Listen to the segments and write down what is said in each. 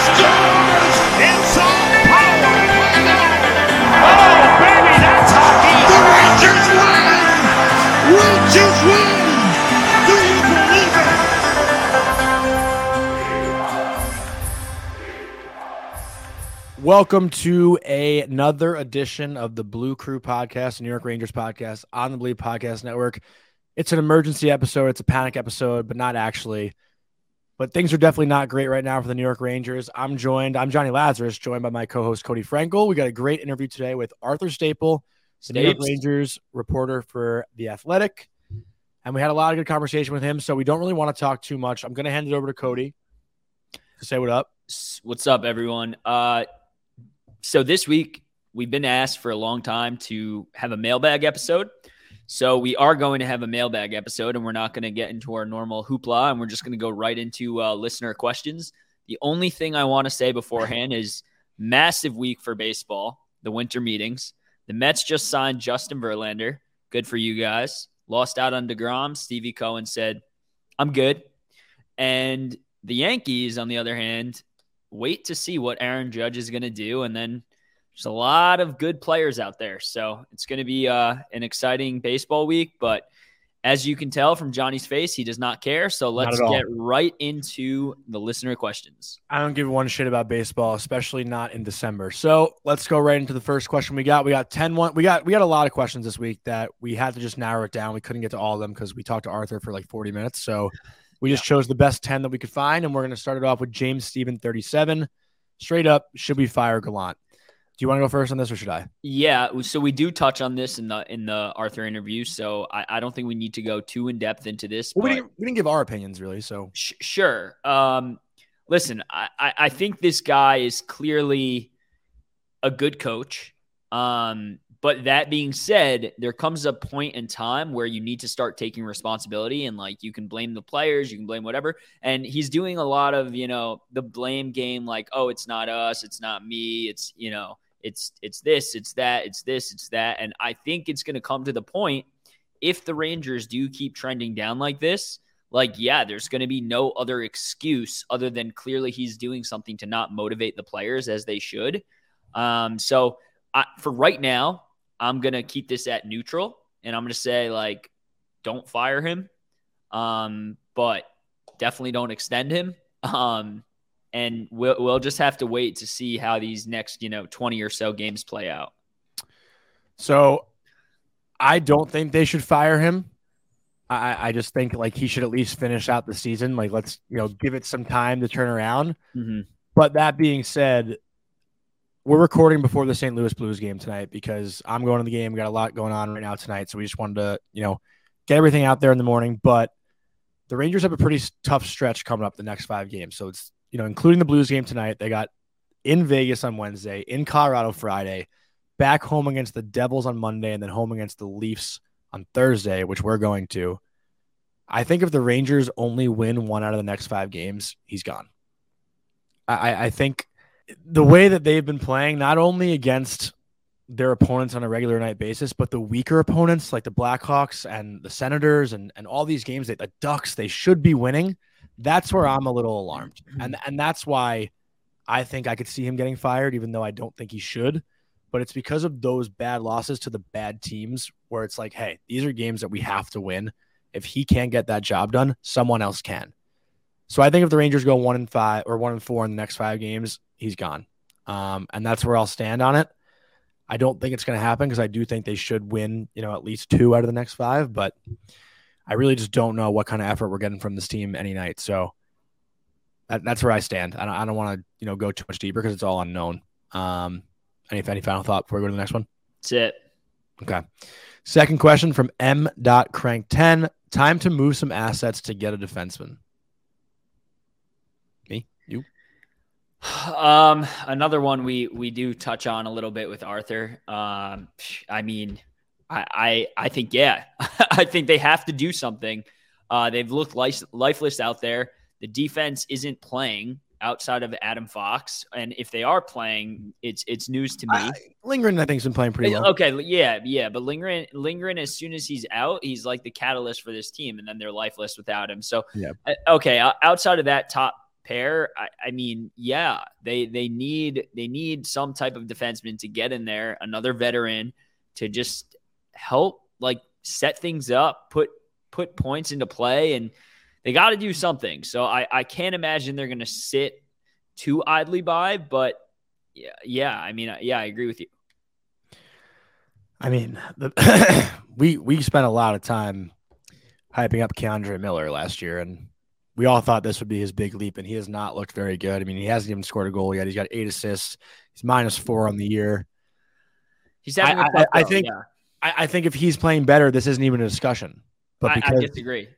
scores! It's a power! Oh, baby, that's hockey! The Rangers win! Rangers win! Do you believe it? Welcome to another edition of the Blue Crew Podcast, New York Rangers podcast on the Believe Podcast Network. It's an emergency episode. It's a panic episode, but not actually. But things are definitely not great right now for the New York Rangers. I'm Johnny Lazarus, joined by my co-host Cody Frankel. We got a great interview today with Arthur Staple, the New York Rangers reporter for The Athletic. And we had a lot of good conversation with him, so we don't really want to talk too much. I'm going to hand it over to Cody to say what up. What's up, everyone? So this week, we've been asked for a long time to have a mailbag episode. So we are going to have a mailbag episode, and we're not going to get into our normal hoopla, and we're just going to go right into listener questions. The only thing I want to say beforehand is massive week for baseball, the winter meetings. The Mets just signed Justin Verlander. Good for you guys. Lost out on DeGrom. Stevie Cohen said, I'm good. And the Yankees, on the other hand, wait to see what Aaron Judge is going to do, and then there's a lot of good players out there. So it's going to be an exciting baseball week. But as you can tell from Johnny's face, he does not care. So let's get right into the listener questions. I don't give one shit about baseball, especially not in December. So let's go right into the first question we got. We got 10-1. We got a lot of questions this week that we had to just narrow it down. We couldn't get to all of them because we talked to Arthur for like 40 minutes. So we just chose the best 10 that we could find. And we're going to start it off with James Stephen 37. Straight up, should we fire Gallant? Do you want to go first on this or should I? Yeah, so we do touch on this in the Arthur interview, so I don't think we need to go too in-depth into this. Well, we didn't give our opinions, really, so. Sure. Listen, I think this guy is clearly a good coach, but that being said, there comes a point in time where you need to start taking responsibility, and like you can blame the players, you can blame whatever, and he's doing a lot of, you know, the blame game, like, oh, it's not us, it's not me, it's, you know, it's this, it's that, it's this, it's that. And I think it's going to come to the point, if the Rangers do keep trending down like this, like, yeah, there's going to be no other excuse other than clearly he's doing something to not motivate the players as they should. So for right now, I'm going to keep this at neutral and I'm going to say, like, don't fire him. But definitely don't extend him. And we'll just have to wait to see how these next, 20 or so games play out. So I don't think they should fire him. I just think, like, he should at least finish out the season. Like, let's, give it some time to turn around. Mm-hmm. But that being said, we're recording before the St. Louis Blues game tonight because I'm going to the game. We got a lot going on right now tonight. So we just wanted to, get everything out there in the morning. But the Rangers have a pretty tough stretch coming up the next 5 games. So it's, including the Blues game tonight, they got in Vegas on Wednesday, in Colorado Friday, back home against the Devils on Monday, and then home against the Leafs on Thursday, which we're going to. I think if the Rangers only win one out of the next 5 games, he's gone. I think the way that they've been playing, not only against their opponents on a regular night basis, but the weaker opponents like the Blackhawks and the Senators and all these games, the Ducks, they should be winning. That's where I'm a little alarmed. And that's why I think I could see him getting fired, even though I don't think he should. But it's because of those bad losses to the bad teams where it's like, hey, these are games that we have to win. If he can't get that job done, someone else can. So I think if the Rangers go 1-5 or 1-4 in the next 5 games, he's gone. And that's where I'll stand on it. I don't think it's going to happen because I do think they should win, at least 2 out of the next 5. But I really just don't know what kind of effort we're getting from this team any night. So that's where I stand. I don't want to, go too much deeper because it's all unknown. Any final thought before we go to the next one? That's it. Okay. Second question from M.Crank10. Time to move some assets to get a defenseman. Me? You? Another one we do touch on a little bit with Arthur. I think, yeah, I think they have to do something. They've looked lifeless out there. The defense isn't playing outside of Adam Fox. And if they are playing, it's news to me. Lindgren, I think, has been playing pretty well. Okay, yeah. But Lindgren, as soon as he's out, he's like the catalyst for this team, and then they're lifeless without him. So, yeah. Okay, outside of that top pair, I mean, yeah, they need some type of defenseman to get in there, another veteran to just help, like, set things up, put points into play, and they got to do something. So I can't imagine they're going to sit too idly by, but yeah. I mean, yeah, I agree with you. I mean, we spent a lot of time hyping up K'Andre Miller last year, and we all thought this would be his big leap, and he has not looked very good. I mean, he hasn't even scored a goal yet. He's got 8 assists. He's -4 on the year. He's having I think if he's playing better, this isn't even a discussion. But I disagree.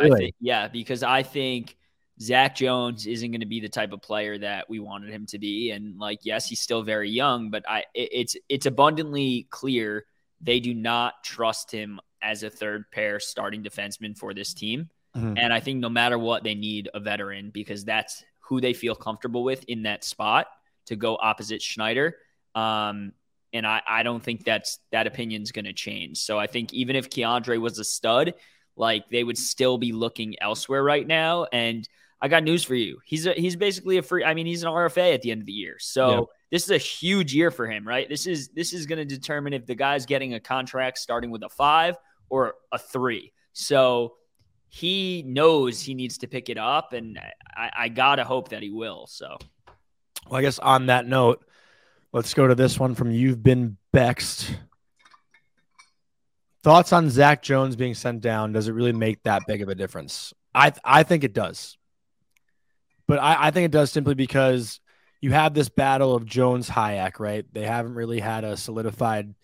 Really? Because I think Zach Jones isn't going to be the type of player that we wanted him to be. And, like, yes, he's still very young, but it's abundantly clear they do not trust him as a third pair starting defenseman for this team. Mm-hmm. And I think no matter what, they need a veteran, because that's who they feel comfortable with in that spot to go opposite Schneider. And I don't think that opinion's going to change. So I think even if K'Andre was a stud, like, they would still be looking elsewhere right now. And I got news for you. He's basically a free. I mean, he's an RFA at the end of the year. So This is a huge year for him, right? This is going to determine if the guy's getting a contract starting with a 5 or a 3. So he knows he needs to pick it up, and I got to hope that he will. So, well, I guess on that note, let's go to this one from You've Been Bexed. Thoughts on Zach Jones being sent down? Does it really make that big of a difference? I think it does. But I think it does simply because you have this battle of Jones-Hayek, right? They haven't really had a solidified,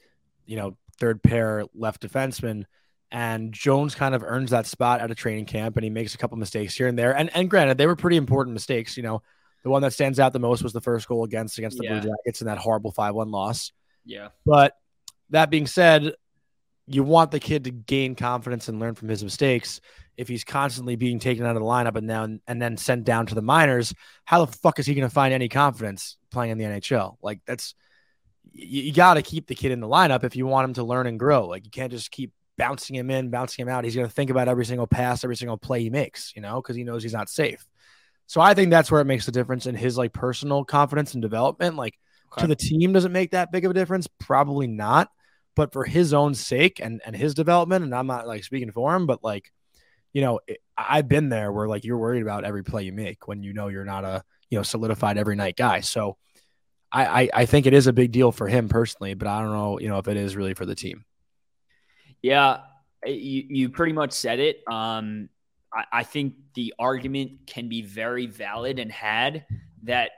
third pair left defenseman. And Jones kind of earns that spot at a training camp, and he makes a couple mistakes here and there. And granted, they were pretty important mistakes, The one that stands out the most was the first goal against the Blue Jackets in that horrible 5-1 loss. Yeah. But that being said, you want the kid to gain confidence and learn from his mistakes. If he's constantly being taken out of the lineup and then sent down to the minors, how the fuck is he going to find any confidence playing in the NHL? Like, that's, you got to keep the kid in the lineup if you want him to learn and grow. Like, you can't just keep bouncing him in, bouncing him out. He's going to think about every single pass, every single play he makes, because he knows he's not safe. So I think that's where it makes the difference in his, like, personal confidence and development. Like, okay, to the team, does it make that big of a difference? Probably not. But for his own sake and his development, and I'm not, like, speaking for him, but, like, I've been there where, like, you're worried about every play you make when you're not a solidified every night guy. So I think it is a big deal for him personally, but I don't know if it is really for the team. Yeah, you pretty much said it. I think the argument can be very valid and had that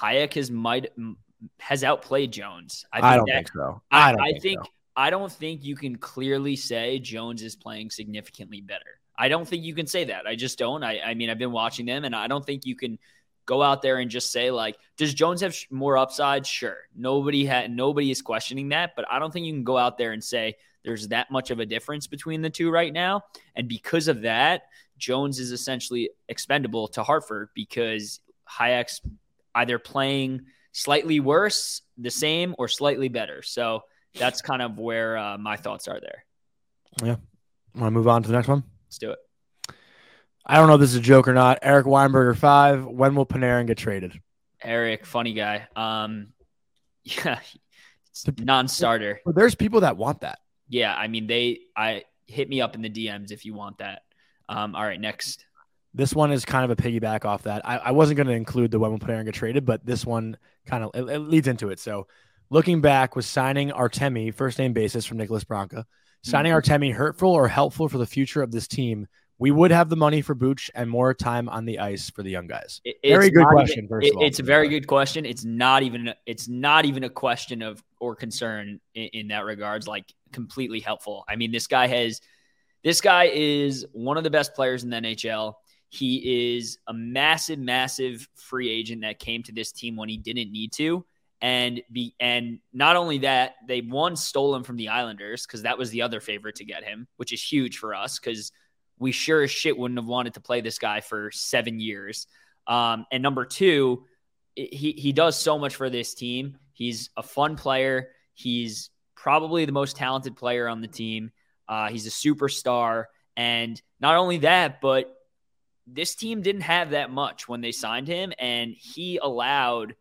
Hayek has outplayed Jones. I don't think so. I don't think you can clearly say Jones is playing significantly better. I don't think you can say that. I just don't. I mean, I've been watching them, and I don't think you can go out there and just say, like, does Jones have more upside? Sure. Nobody is questioning that, but I don't think you can go out there and say there's that much of a difference between the two right now. And because of that, Jones is essentially expendable to Hartford because Hayek's either playing slightly worse, the same, or slightly better. So that's kind of where my thoughts are there. Yeah. Want to move on to the next one? Let's do it. I don't know if this is a joke or not. Eric Weinberger, 5. When will Panarin get traded? Eric, funny guy. Yeah, non-starter. But there's people that want that. Yeah, I mean, hit me up in the DMs if you want that. All right, next. This one is kind of a piggyback off that. I wasn't going to include the when will Panarin get traded, but this one kind of it leads into it. So, looking back, was signing Artemi, first name basis from Nicholas Branca, signing Artemi hurtful or helpful for the future of this team? We would have the money for Booch and more time on the ice for the young guys. Very good question, first of all. It's a very good question. It's not even a question of or concern in that regards, like, completely helpful. I mean, this guy is one of the best players in the NHL. He is a massive, massive free agent that came to this team when he didn't need to. And not only that, they stole him from the Islanders because that was the other favorite to get him, which is huge for us because we sure as shit wouldn't have wanted to play this guy for 7 years. And number two, he does so much for this team. He's a fun player. He's probably the most talented player on the team. He's a superstar. And not only that, but this team didn't have that much when they signed him, and he allowed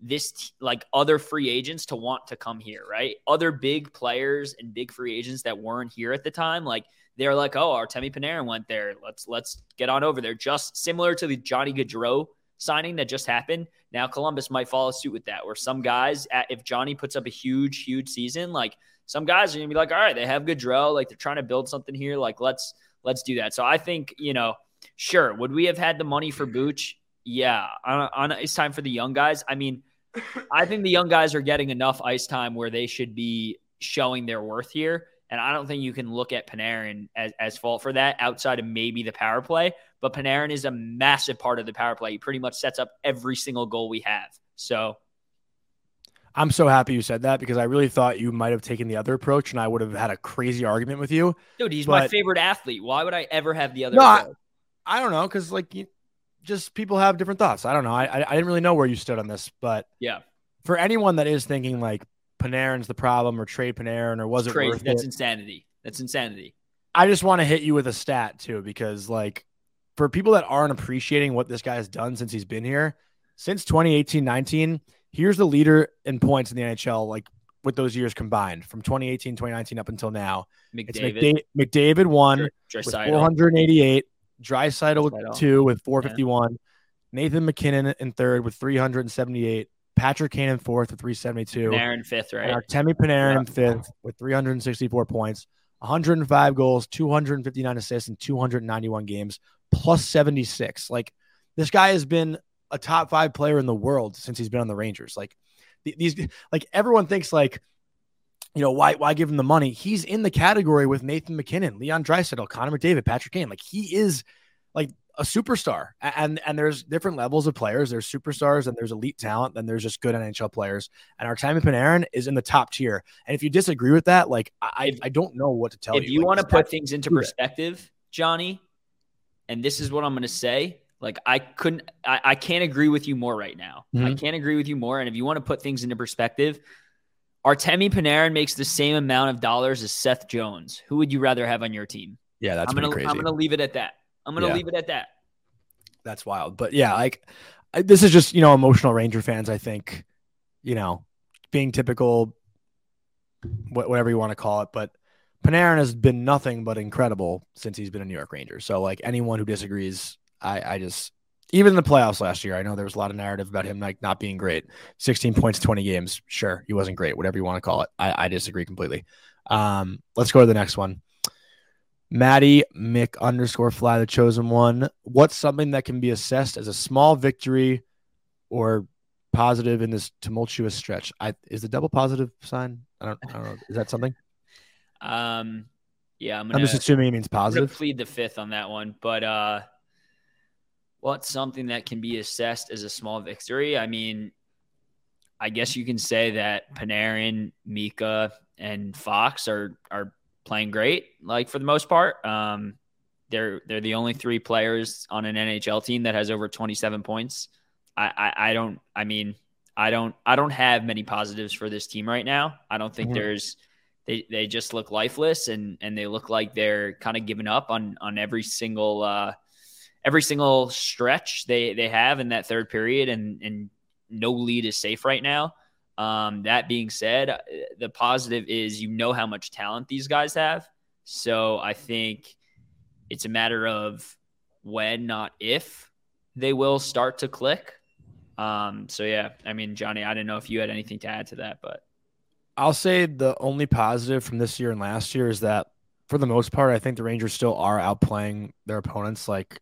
this, like, other free agents to want to come here, right? Other big players and big free agents that weren't here at the time, like, they're like, oh, Artemi Panarin went there. Let's get on over there. Just similar to the Johnny Gaudreau signing that just happened. Now Columbus might follow suit with that, where some guys, if Johnny puts up a huge, huge season, like, some guys are going to be like, all right, they have Gaudreau. Like, they're trying to build something here. Like, let's do that. So I think, you know, sure, would we have had the money for Booch? Yeah, on ice time for the young guys. I mean, I think the young guys are getting enough ice time where they should be showing their worth here. And I don't think you can look at Panarin as fault for that outside of maybe the power play. But Panarin is a massive part of the power play. He pretty much sets up every single goal we have. So I'm so happy you said that, because I really thought you might have taken the other approach and I would have had a crazy argument with you. Dude, he's my favorite athlete. Why would I ever have the other approach? I don't know, because, like, just people have different thoughts. I don't know. I didn't really know where you stood on this, but yeah, for anyone that is thinking, like, Panarin's the problem or trade Panarin or was it worth it? That's insanity. That's insanity. I just want to hit you with a stat too, because, like, for people that aren't appreciating what this guy has done since he's been here, since 2018-19, here's the leader in points in the NHL, like, with those years combined from 2018, 2019 up until now. McDavid won with 488. Draisaitl with 2 with 451. Yeah. Nathan MacKinnon in third with 378. Patrick Kane in fourth with 372. Panarin fifth, right? Artemi Panarin fifth with 364 points, 105 goals, 259 assists in 291 games, plus 76. Like, this guy has been a top 5 player in the world since he's been on the Rangers. Like, these, like, everyone thinks, like, you know, why give him the money? He's in the category with Nathan MacKinnon, Leon Draisaitl, Connor McDavid, Patrick Kane. Like, he is, like, a superstar. And there's different levels of players. There's superstars, and there's elite talent, and there's just good NHL players. And Artemi Panarin is in the top tier. And if you disagree with that, like, I don't know what to tell you. If you, like, want to put things into perspective, Johnny, and this is what I'm going to say, like, I can't agree with you more right now. Mm-hmm. I can't agree with you more. And if you want to put things into perspective, Artemi Panarin makes the same amount of dollars as Seth Jones. Who would you rather have on your team? Yeah, that's crazy. I'm going to leave it at that. Leave it at that. That's wild. But yeah, like, this is just, you know, emotional Ranger fans, I think, you know, being typical, whatever you want to call it. But Panarin has been nothing but incredible since he's been a New York Ranger. So, like, anyone who disagrees, I just, even in the playoffs last year, I know there was a lot of narrative about him, like, not being great. 16 points, 20 games. Sure, he wasn't great, whatever you want to call it. I disagree completely. Let's go to the next one. Maddie Mick _Fly, the chosen one. What's something that can be assessed as a small victory or positive in this tumultuous stretch? Is the double positive sign? I don't know. Is that something? Yeah, I'm just assuming it means positive. I'm gonna plead the fifth on that one, but what's something that can be assessed as a small victory? I mean, I guess you can say that Panarin, Mika, and Fox are playing great, like, for the most part. They're the only 3 players on an NHL team that has over 27 points. I don't have many positives for this team right now. I don't think they just look lifeless and they look like they're kind of giving up on every single stretch they have in that third period, and no lead is safe right now. That being said, the positive is, you know, how much talent these guys have. So I think it's a matter of when, not if, they will start to click. So yeah, I mean, Johnny, I didn't know if you had anything to add to that, but I'll say the only positive from this year and last year is that, for the most part, I think the Rangers still are outplaying their opponents, like,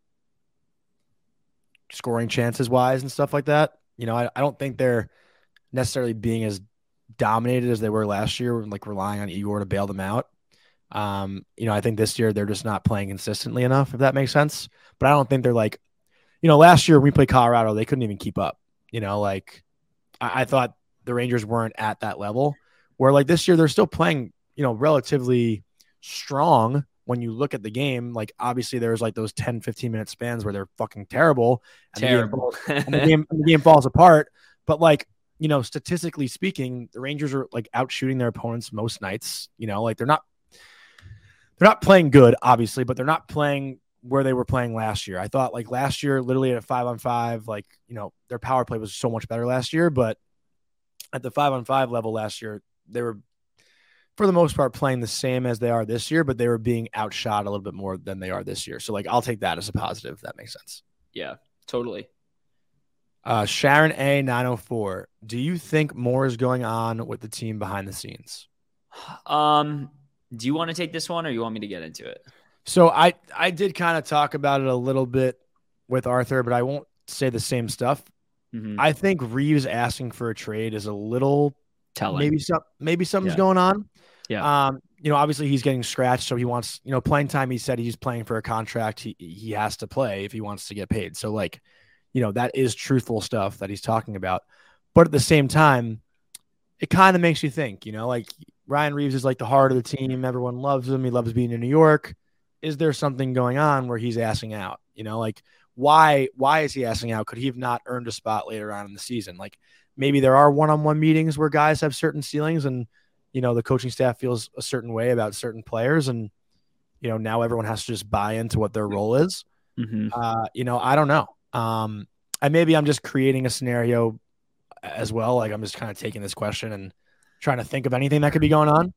scoring chances wise and stuff like that. You know, I don't think they're necessarily being as dominated as they were last year, like, relying on Igor to bail them out. You know, I think this year they're just not playing consistently enough, if that makes sense. But I don't think they're, like, you know, last year when we played Colorado, they couldn't even keep up. You know, like, I thought the Rangers weren't at that level, where, like, this year they're still playing, you know, relatively strong when you look at the game, like obviously there was like those 10-15 minute spans where they're fucking terrible. And the game falls apart. But like, you know, statistically speaking, the Rangers are like out shooting their opponents most nights, you know, like they're not playing good, obviously, but they're not playing where they were playing last year. I thought like last year, literally at a 5-on-5, like, you know, their power play was so much better last year, but at the 5-on-5 level last year, they were for the most part playing the same as they are this year, but they were being outshot a little bit more than they are this year. So like, I'll take that as a positive, if that makes sense. Yeah, totally. Sharon A 904. Do you think more is going on with the team behind the scenes? Do you want to take this one or you want me to get into it? So I did kind of talk about it a little bit with Arthur, but I won't say the same stuff. Mm-hmm. I think Reaves asking for a trade is a little telling. Maybe something's going on. Yeah. You know, obviously he's getting scratched, so he wants, you know, playing time. He said he's playing for a contract. He has to play if he wants to get paid. So like, you know, that is truthful stuff that he's talking about. But at the same time, it kind of makes you think, you know, like Ryan Reaves is like the heart of the team. Everyone loves him. He loves being in New York. Is there something going on where he's asking out? You know, like why is he asking out? Could he have not earned a spot later on in the season? Like maybe there are one-on-one meetings where guys have certain ceilings and, you know, the coaching staff feels a certain way about certain players. And, you know, now everyone has to just buy into what their role is. Mm-hmm. You know, I don't know. And maybe I'm just creating a scenario as well. Like I'm just kind of taking this question and trying to think of anything that could be going on.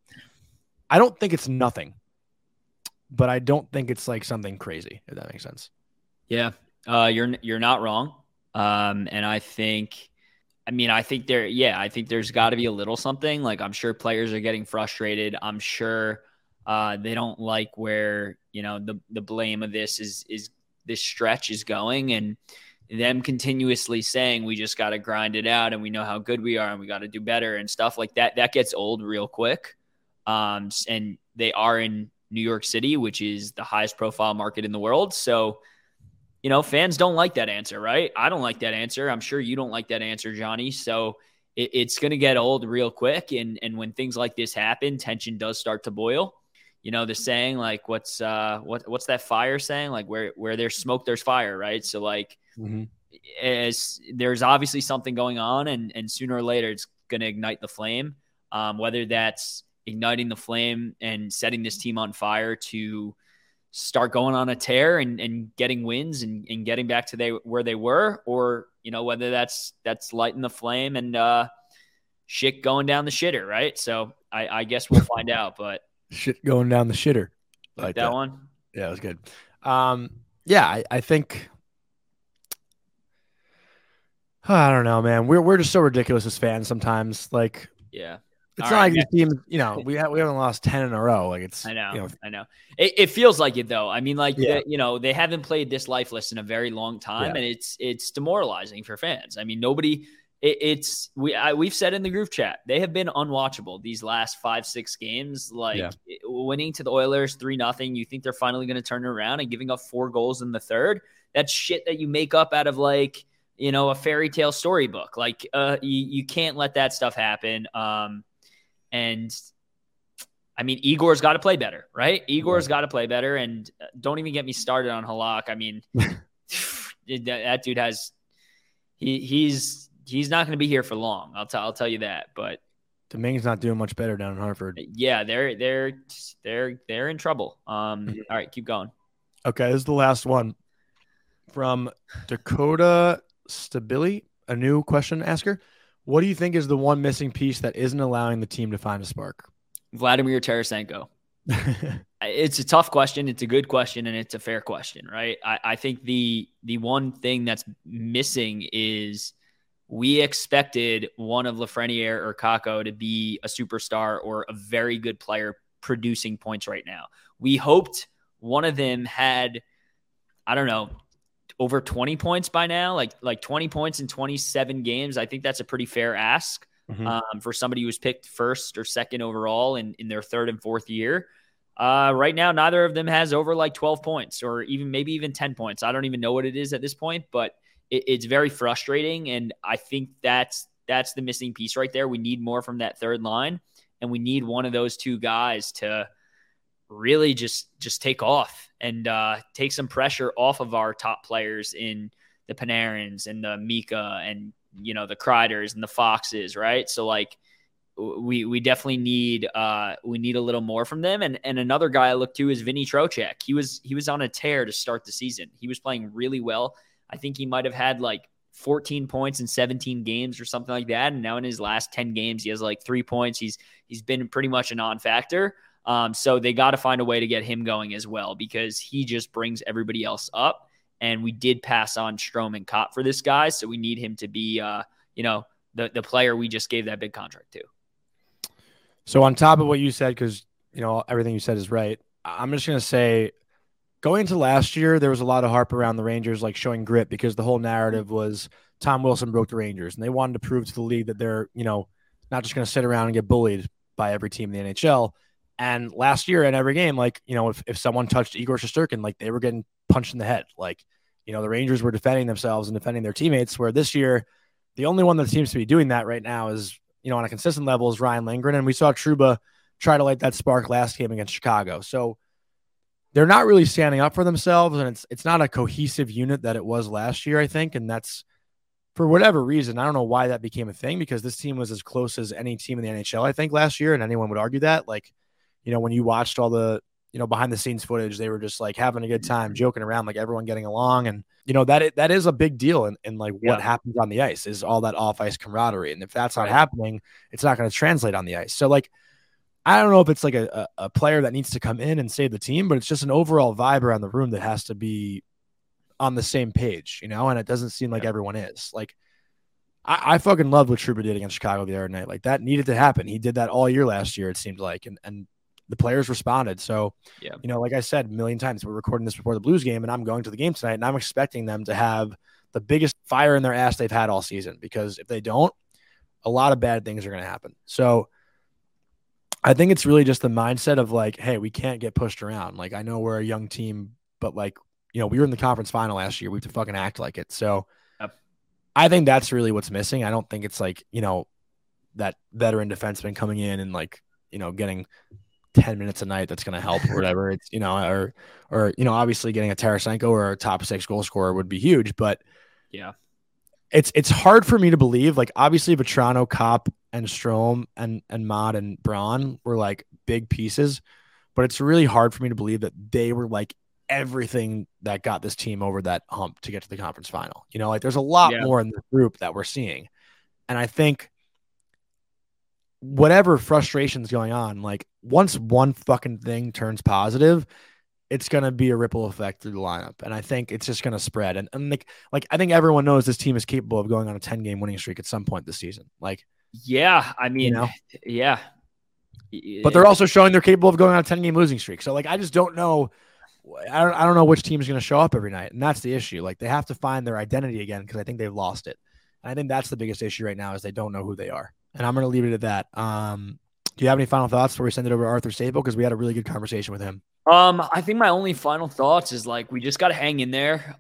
I don't think it's nothing, but I don't think it's like something crazy, if that makes sense. Yeah. You're not wrong. And I think there's gotta be a little something. Like I'm sure players are getting frustrated. I'm sure, they don't like where, you know, the blame of this is this stretch is going, and them continuously saying, we just got to grind it out and we know how good we are and we got to do better and stuff like that. That gets old real quick. And they are in New York City, which is the highest profile market in the world. So, you know, fans don't like that answer, right? I don't like that answer. I'm sure you don't like that answer, Johnny. So it's going to get old real quick. And when things like this happen, tension does start to boil. You know, the saying, like, what's that fire saying? Like where there's smoke, there's fire. Right. So like, mm-hmm. As there's obviously something going on and sooner or later it's going to ignite the flame, whether that's igniting the flame and setting this team on fire to start going on a tear and getting wins and getting back to where they were, or, you know, whether that's lighting the flame and, shit going down the shitter. Right. So I guess we'll find out, but. Shit going down the shitter. Like that one. Yeah, it was good. Yeah, I think I don't know, man. We're just so ridiculous as fans sometimes. Like, yeah, it's not like these teams. You know, we haven't lost 10 in a row. Like it's. I know. It feels like it though. I mean, like you know, they haven't played this lifeless in a very long time, and it's demoralizing for fans. I mean, nobody. We've said in the group chat, they have been unwatchable these last 5-6 games, like winning to the Oilers 3-0. You think they're finally going to turn around and giving up 4 goals in the third. That's shit that you make up out of like, you know, a fairy tale storybook. Like you can't let that stuff happen. And I mean, Igor's got to play better, right? Igor's got to play better. And don't even get me started on Halak. I mean, that dude has, he's not going to be here for long. I'll tell you that. But Domingue's not doing much better down in Hartford. Yeah, they're in trouble. All right, keep going. Okay, this is the last one from Dakota Stabile, a new question asker. What do you think is the one missing piece that isn't allowing the team to find a spark? Vladimir Tarasenko. It's a tough question. It's a good question, and it's a fair question, right? I think the one thing that's missing is. We expected one of Lafreniere or Kakko to be a superstar or a very good player producing points right now. We hoped one of them had, I don't know, over 20 points by now, like 20 points in 27 games. I think that's a pretty fair ask for somebody who was picked first or second overall in their third and fourth year. Right now, neither of them has over like 12 points or even maybe even 10 points. I don't even know what it is at this point, but it's very frustrating. And I think that's the missing piece right there. We need more from that third line, and we need one of those two guys to really just take off and take some pressure off of our top players in the Panarins and the Mika and, you know, the Kreiders and the Foxes, right? So, like, we definitely need a little more from them. And another guy I look to is Vinny Trocheck. He was on a tear to start the season. He was playing really well. I think he might have had like 14 points in 17 games or something like that. And now in his last 10 games, he has like 3 points. He's been pretty much a non-factor. So they got to find a way to get him going as well, because he just brings everybody else up. And we did pass on Strome and Kopp for this guy. So we need him to be, the player we just gave that big contract to. So on top of what you said, because, you know, everything you said is right, I'm just going to say, going into last year, there was a lot of harp around the Rangers, like showing grit, because the whole narrative was Tom Wilson broke the Rangers, and they wanted to prove to the league that they're, you know, not just going to sit around and get bullied by every team in the NHL. And last year in every game, like, you know, if someone touched Igor Shesterkin, like, they were getting punched in the head. Like, you know, the Rangers were defending themselves and defending their teammates, where this year, the only one that seems to be doing that right now is, you know, on a consistent level is Ryan Lindgren. And we saw Trouba try to light that spark last game against Chicago. So they're not really standing up for themselves, and it's not a cohesive unit that it was last year, I think. And that's, for whatever reason, I don't know why that became a thing, because this team was as close as any team in the NHL, I think, last year. And anyone would argue that, like, you know, when you watched all the, you know, behind the scenes footage, they were just like having a good time, joking around, like everyone getting along. And, you know, that is a big deal. And like what happens on the ice is all that off ice camaraderie. And if that's not happening, it's not going to translate on the ice. So, like, I don't know if it's like a player that needs to come in and save the team, but it's just an overall vibe around the room that has to be on the same page, you know, and it doesn't seem like everyone is. Like, I fucking loved what Trouba did against Chicago the other night. Like, that needed to happen. He did that all year last year, it seemed like, and the players responded. So, you know, like I said a million times, we're recording this before the Blues game, and I'm going to the game tonight, and I'm expecting them to have the biggest fire in their ass they've had all season, because if they don't, a lot of bad things are going to happen. So I think it's really just the mindset of like, hey, we can't get pushed around. Like, I know we're a young team, but like, you know, we were in the conference final last year. We have to fucking act like it. So I think that's really what's missing. I don't think it's like, you know, that veteran defenseman coming in and like, you know, getting 10 minutes a night that's going to help or whatever. It's, you know, or, you know, obviously getting a Tarasenko or a top 6 goal scorer would be huge, but it's hard for me to believe. Like, obviously Vetrano, Kopp, and Strome and Mod and Braun were like big pieces, but it's really hard for me to believe that they were like everything that got this team over that hump to get to the conference final. You know, like, there's a lot more in the group that we're seeing. And I think whatever frustration's going on, like, once one fucking thing turns positive, it's going to be a ripple effect through the lineup. And I think it's just going to spread. And like, I think everyone knows this team is capable of going on a 10-game winning streak at some point this season. Like, I mean, you know? But they're also showing they're capable of going on a 10-game losing streak. So, like, I just don't know. I don't know which team is going to show up every night, and that's the issue. Like, they have to find their identity again, because I think they've lost it. And I think that's the biggest issue right now, is they don't know who they are. And I'm going to leave it at that. Do you have any final thoughts before we send it over to Arthur Staple? Because we had a really good conversation with him. I think my only final thoughts is, like, we just got to hang in there.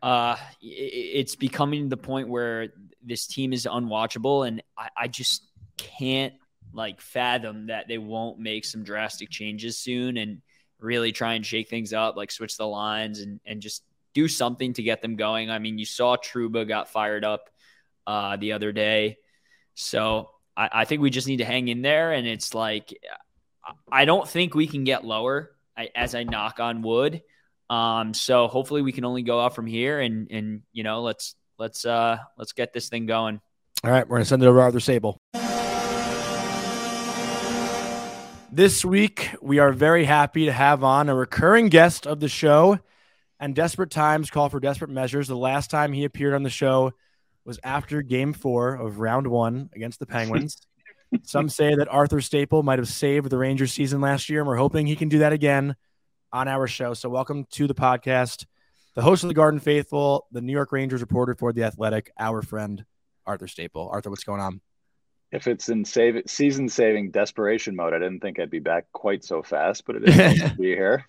It's becoming the point where this team is unwatchable, and I just can't, like, fathom that they won't make some drastic changes soon and really try and shake things up, like switch the lines and just do something to get them going. I mean, you saw Trouba got fired up the other day. So I think we just need to hang in there. And it's like, I don't think we can get lower, as I knock on wood. So hopefully we can only go out from here, and you know, let's get this thing going. All right. We're going to send it over to Arthur Staple. This week, we are very happy to have on a recurring guest of the show, and desperate times call for desperate measures. The last time he appeared on the show was after game 4 of round 1 against the Penguins. Some say that Arthur Staple might have saved the Rangers season last year, and we're hoping he can do that again on our show. So welcome to the podcast, the host of the Garden Faithful, the New York Rangers reporter for The Athletic, our friend Arthur Staple. Arthur, what's going on? If it's in season-saving desperation mode, I didn't think I'd be back quite so fast, but it is nice to be here.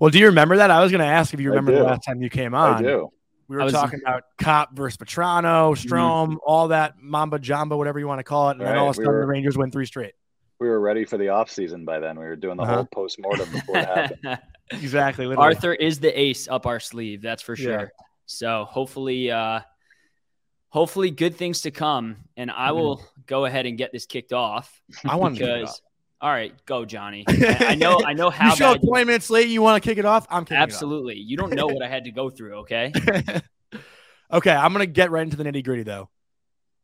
Well, do you remember that? I was going to ask if you remember the last time you came on. I do. We were talking about Kopp versus Vetrano, Strome, all that mamba jamba, whatever you want to call it. And then all of a sudden the Rangers win 3 straight. we were ready for the off season by then. We were doing the whole postmortem before it happened. Exactly. Literally. Arthur is the ace up our sleeve. That's for sure. Yeah. So hopefully, hopefully good things to come, and I will go ahead and get this kicked off. I want to kick it off. All right, go, Johnny. I know how you show up 20 minutes late, you want to kick it off? I'm kicking Absolutely. It off. You don't know what I had to go through, okay? Okay, I'm going to get right into the nitty-gritty, though.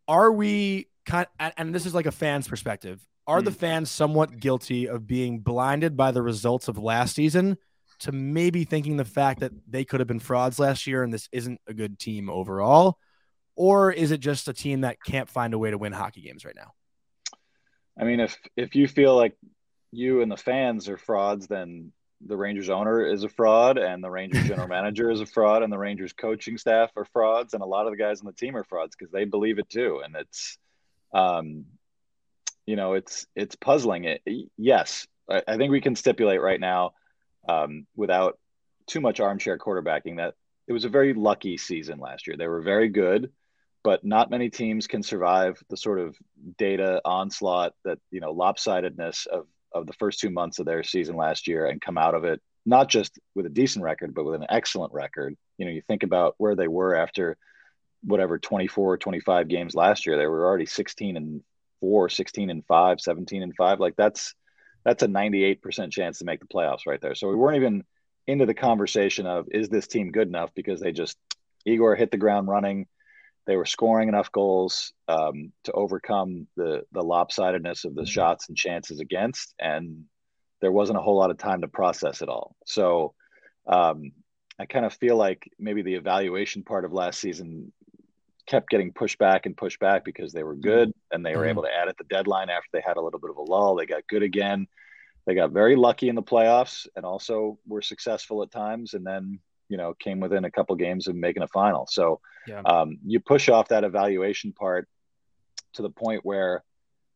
Are we – and this is like a fan's perspective. Are the fans somewhat guilty of being blinded by the results of last season to maybe thinking the fact that they could have been frauds last year and this isn't a good team overall? Or is it just a team that can't find a way to win hockey games right now? I mean, if you feel like you and the fans are frauds, then the Rangers owner is a fraud, and the Rangers general manager is a fraud, and the Rangers coaching staff are frauds, and a lot of the guys on the team are frauds because they believe it too. And it's, you know, it's puzzling. Yes, I think we can stipulate right now, without too much armchair quarterbacking, that it was a very lucky season last year. They were very good. But not many teams can survive the sort of data onslaught that, you know, lopsidedness of the first 2 months of their season last year and come out of it, not just with a decent record, but with an excellent record. You know, you think about where they were after whatever, 24 or 25 games last year, they were already 16-4, 16-5, 17-5. Like that's a 98% chance to make the playoffs right there. So we weren't even into the conversation of, is this team good enough? Because they just, Igor hit the ground running. They were scoring enough goals to overcome the lopsidedness of the shots and chances against, and there wasn't a whole lot of time to process it all. So I kind of feel like maybe the evaluation part of last season kept getting pushed back because they were good and they were able to add at the deadline after they had a little bit of a lull. They got good again. They got very lucky in the playoffs and also were successful at times, and then you know, came within a couple games of making a final. So you push off that evaluation part to the point where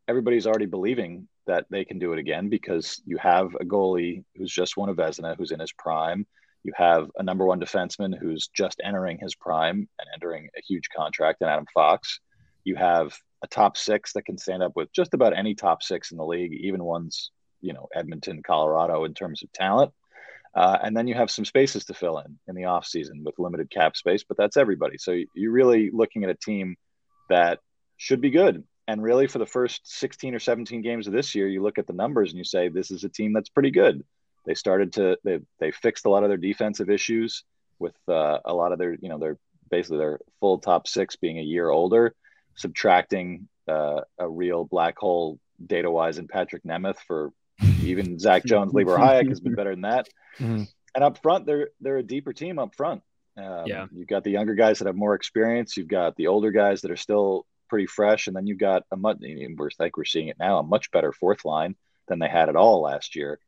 everybody's already believing that they can do it again because you have a goalie who's just won a Vezina, who's in his prime. You have a number one defenseman who's just entering his prime and entering a huge contract in Adam Fox. You have a top six that can stand up with just about any top six in the league, even ones, you know, Edmonton, Colorado in terms of talent. And then you have some spaces to fill in the offseason with limited cap space, but that's everybody. So you're really looking at a team that should be good. And really for the first 16 or 17 games of this year, you look at the numbers and you say, this is a team that's pretty good. They started to, they fixed a lot of their defensive issues with a lot of their, you know, their basically their full top six being a year older, subtracting a real black hole data-wise in Patrick Nemeth for, even Zach Jones, Lieber Hayek has been better than that. And up front, they're a deeper team up front. You've got the younger guys that have more experience. You've got the older guys that are still pretty fresh. And then you've got a much, like we're seeing it now, a much better fourth line than they had at all last year.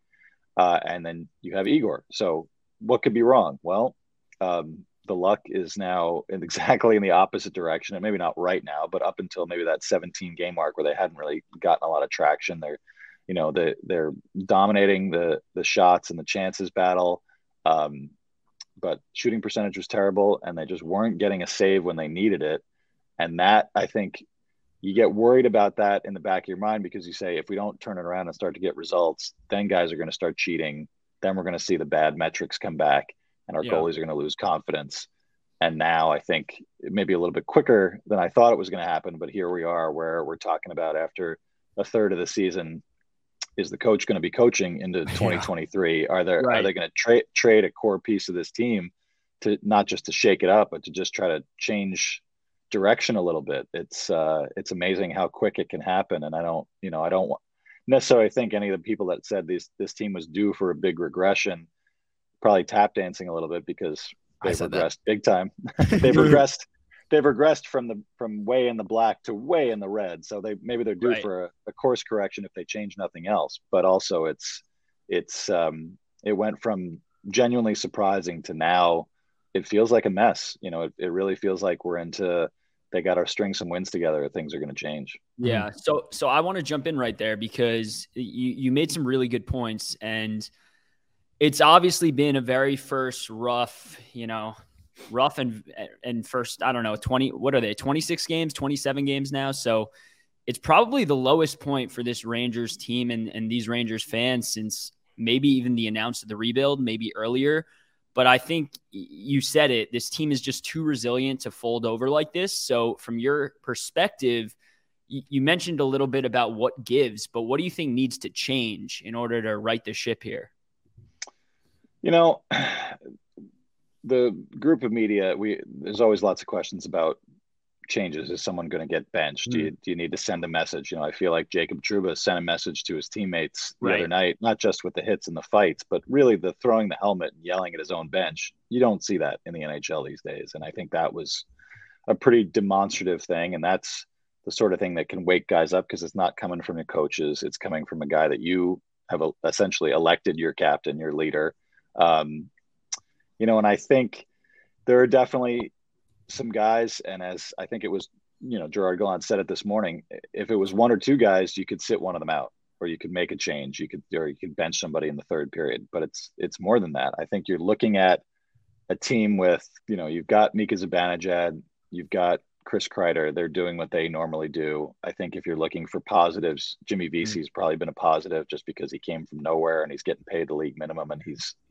And then you have Igor. So what could be wrong? Well, the luck is now exactly in the opposite direction. And maybe not right now, but up until maybe that 17-game mark where they hadn't really gotten a lot of traction there. You know, they're dominating the shots and the chances battle, but shooting percentage was terrible, and they just weren't getting a save when they needed it. And that, I think, you get worried about that in the back of your mind because you say, if we don't turn it around and start to get results, then guys are going to start cheating. Then we're going to see the bad metrics come back, and our goalies are going to lose confidence. And now I think it may be a little bit quicker than I thought it was going to happen, but here we are where we're talking about after a third of the season – is the coach going to be coaching into 2023? Are they going to trade a core piece of this team to not just to shake it up, but to just try to change direction a little bit? It's amazing how quick it can happen. And I don't necessarily think any of the people that said this team was due for a big regression, probably tap dancing a little bit because they've regressed big time. They've regressed from way in the black to way in the red. So they're due for a course correction if they change nothing else. But also it went from genuinely surprising to now it feels like a mess. You know, it really feels like we're into they got to string some wins together. Things are going to change. Yeah. So I want to jump in right there because you made some really good points, and it's obviously been a very first rough, you know. Rough and first, I don't know, 26 games, 27 games now. So it's probably the lowest point for this Rangers team and these Rangers fans since maybe even the announcement of the rebuild, maybe earlier. But I think you said it. This team is just too resilient to fold over like this. So from your perspective, you mentioned a little bit about what gives, but what do you think needs to change in order to right the ship here? You know, the group of media, there's always lots of questions about changes. Is someone going to get benched? Do you need to send a message? You know, I feel like Jacob Trouba sent a message to his teammates the other night, not just with the hits and the fights, but really the throwing the helmet and yelling at his own bench. You don't see that in the NHL these days. And I think that was a pretty demonstrative thing. And that's the sort of thing that can wake guys up, because it's not coming from your coaches. It's coming from a guy that you have essentially elected your captain, your leader. You know, and I think there are definitely some guys, and as I think it was, you know, Gerard Gallant said it this morning, if it was one or two guys, you could sit one of them out, or you could make a change, you could bench somebody in the third period. But it's more than that. I think you're looking at a team with, you know, you've got Mika Zibanejad, you've got Chris Kreider, they're doing what they normally do. I think if you're looking for positives, Jimmy Vesey's probably been a positive, just because he came from nowhere and he's getting paid the league minimum, and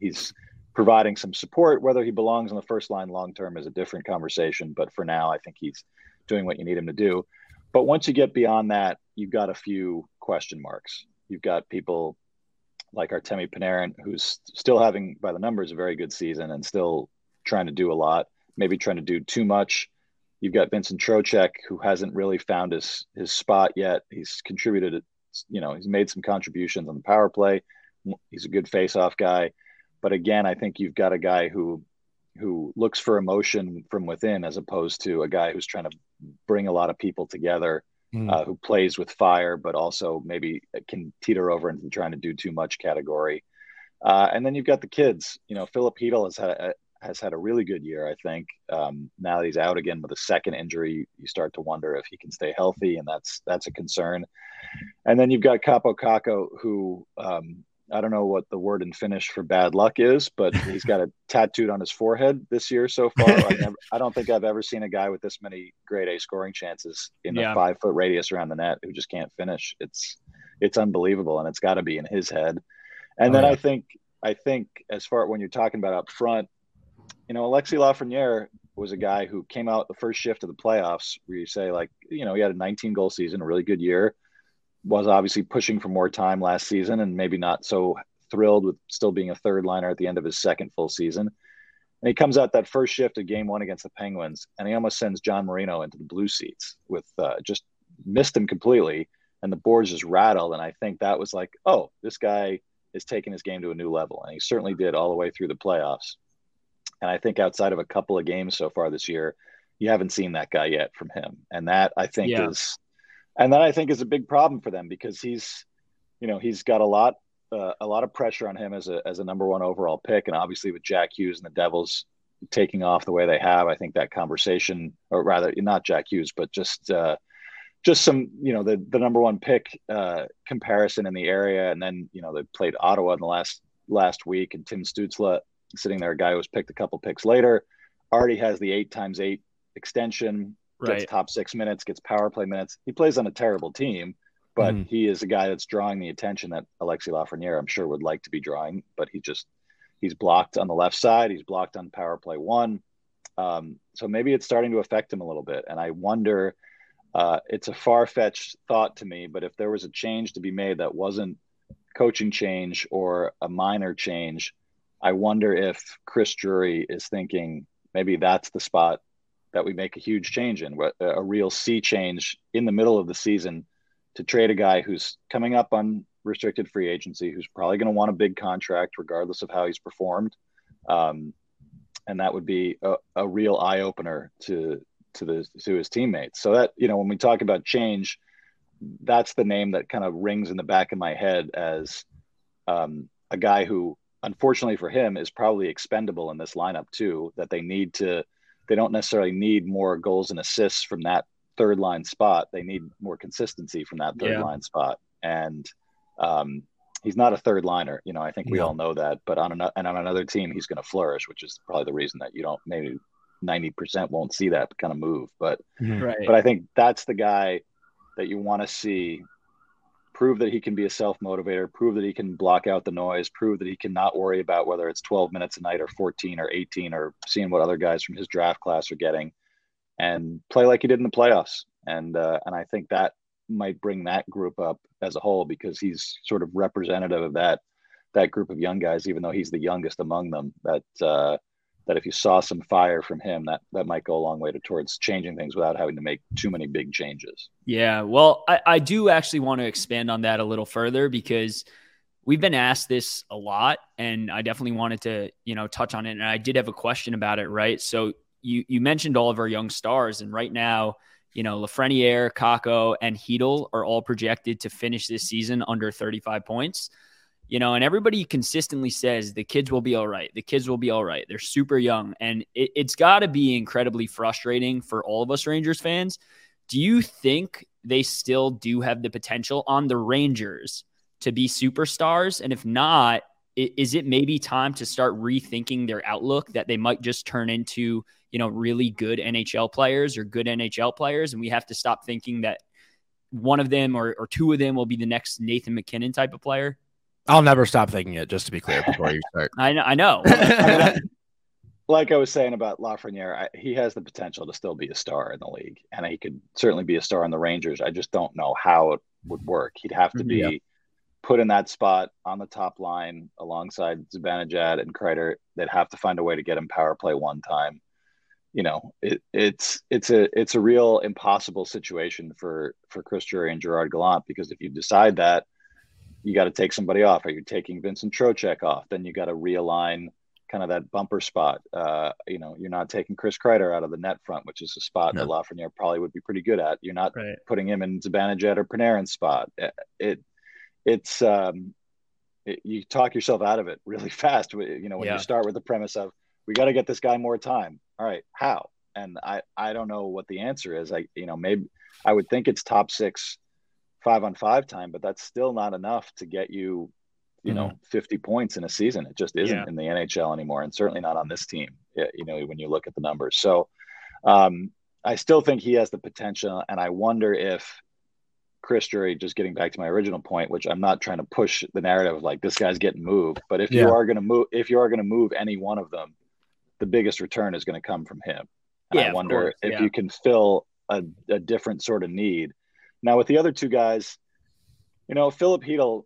he's providing some support. Whether he belongs on the first line long-term is a different conversation, but for now, I think he's doing what you need him to do. But once you get beyond that, you've got a few question marks. You've got people like Artemi Panarin, who's still having, by the numbers, a very good season and still trying to do a lot, maybe trying to do too much. You've got Vincent Trocheck, who hasn't really found his spot yet. He's contributed, you know, he's made some contributions on the power play. He's a good face-off guy. But again, I think you've got a guy who looks for emotion from within, as opposed to a guy who's trying to bring a lot of people together, who plays with fire, but also maybe can teeter over into trying to do too much category. And then you've got the kids. You know, Filip Chytil has had a really good year, I think. Now that he's out again with a second injury, you start to wonder if he can stay healthy, and that's a concern. And then you've got Kaapo Kakko, who I don't know what the word in Finnish for bad luck is, but he's got it tattooed on his forehead this year so far. I don't think I've ever seen a guy with this many grade A scoring chances in a 5-foot radius around the net who just can't finish. It's unbelievable, and it's got to be in his head. And then I think as far when you're talking about up front, you know, Alexi Lafreniere was a guy who came out the first shift of the playoffs where you say, like, you know, he had a 19-goal season, a really good year, was obviously pushing for more time last season and maybe not so thrilled with still being a third liner at the end of his second full season. And he comes out that first shift of game one against the Penguins, and he almost sends John Marino into the blue seats with just missed him completely, and the boards just rattled. And I think that was like, oh, this guy is taking his game to a new level. And he certainly did all the way through the playoffs. And I think outside of a couple of games so far this year, you haven't seen that guy yet from him. And that I think is a big problem for them, because he's, you know, he's got a lot of pressure on him as a number one overall pick. And obviously with Jack Hughes and the Devils taking off the way they have, I think that conversation, or rather not Jack Hughes, but just some, you know, the number one pick comparison in the area. And then, you know, they played Ottawa in the last week, and Tim Stützle sitting there, a guy who was picked a couple picks later, already has the 8x8 extension, gets top 6 minutes, gets power play minutes. He plays on a terrible team, but he is a guy that's drawing the attention that Alexi Lafreniere, I'm sure, would like to be drawing, but he's blocked on the left side. He's blocked on power play one. So maybe it's starting to affect him a little bit. And I wonder, it's a far-fetched thought to me, but if there was a change to be made that wasn't coaching change or a minor change, I wonder if Chris Drury is thinking maybe that's the spot that we make a huge change in, a real sea change in the middle of the season, to trade a guy who's coming up on restricted free agency, who's probably going to want a big contract regardless of how he's performed. And that would be a real eye opener to his teammates. So that, you know, when we talk about change, that's the name that kind of rings in the back of my head as a guy who, unfortunately for him, is probably expendable in this lineup too, that they don't necessarily need more goals and assists from that third line spot. They need more consistency from that third line spot. And he's not a third liner. You know, I think we all know that, but on another team, he's going to flourish, which is probably the reason that you don't, maybe 90% won't see that kind of move. But I think that's the guy that you want to see prove that he can be a self-motivator, prove that he can block out the noise, prove that he cannot worry about whether it's 12 minutes a night or 14 or 18 or seeing what other guys from his draft class are getting, and play like he did in the playoffs. And I think that might bring that group up as a whole, because he's sort of representative of that group of young guys, even though he's the youngest among them, that if you saw some fire from him, that might go a long way towards changing things without having to make too many big changes. Yeah, well, I do actually want to expand on that a little further, because we've been asked this a lot, and I definitely wanted to, touch on it. And I did have a question about it, right? So you mentioned all of our young stars, and right now, Lafreniere, Kakko, and Chytil are all projected to finish this season under 35 points. And everybody consistently says the kids will be all right. The kids will be all right. They're super young. And it's got to be incredibly frustrating for all of us Rangers fans. Do you think they still do have the potential on the Rangers to be superstars? And if not, is it maybe time to start rethinking their outlook, that they might just turn into, really good NHL players or good NHL players? And we have to stop thinking that one of them or two of them will be the next Nathan MacKinnon type of player. I'll never stop thinking it, just to be clear, before you start. I know. Like I was saying about Lafreniere, he has the potential to still be a star in the league, and he could certainly be a star in the Rangers. I just don't know how it would work. He'd have to be put in that spot on the top line alongside Zibanejad and Kreider. They'd have to find a way to get him power play one time. It's a real impossible situation for Chris Drury and Gerard Gallant, because if you decide that, you got to take somebody off. Are you taking Vincent Trocheck off? Then you got to realign kind of that bumper spot. You're not taking Chris Kreider out of the net front, which is a spot that Lafreniere probably would be pretty good at. You're not putting him in Zibanejad or Panarin's spot. You talk yourself out of it really fast. When you start with the premise of, we got to get this guy more time. All right, how? And I don't know what the answer is. Maybe I would think it's top 6 5-on-5 time, but that's still not enough to get you know, 50 points in a season. It just isn't in the NHL anymore, and certainly not on this team, when you look at the numbers. So I still think he has the potential, and I wonder if Chris Drury, just getting back to my original point, which I'm not trying to push the narrative of like, this guy's getting moved, but if you are going to move any one of them, the biggest return is going to come from him. And I wonder if you can fill a different sort of need. Now, with the other two guys, Filip Chytil,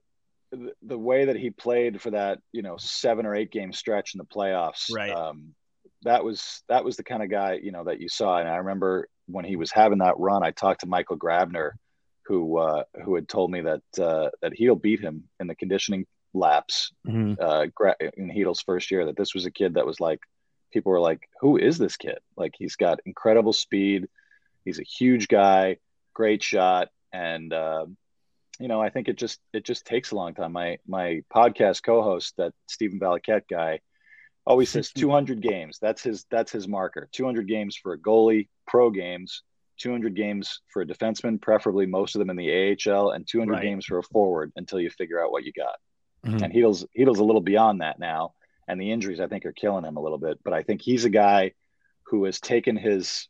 the way that he played for that, 7 or 8 game stretch in the playoffs, that was the kind of guy, that you saw. And I remember when he was having that run, I talked to Michael Grabner, who had told me that Chytil beat him in the conditioning laps in Hedel's first year, that this was a kid that was like, people were like, who is this kid? Like, he's got incredible speed. He's a huge guy. Great shot. And, I think it just takes a long time. My podcast co-host, that Stephen Valiquette guy, always says 200 games. That's his marker. 200 games for a goalie, pro games, 200 games for a defenseman, preferably most of them in the AHL, and 200 games for a forward until you figure out what you got. And Hedel's a little beyond that now. And the injuries, I think, are killing him a little bit, but I think he's a guy who has taken his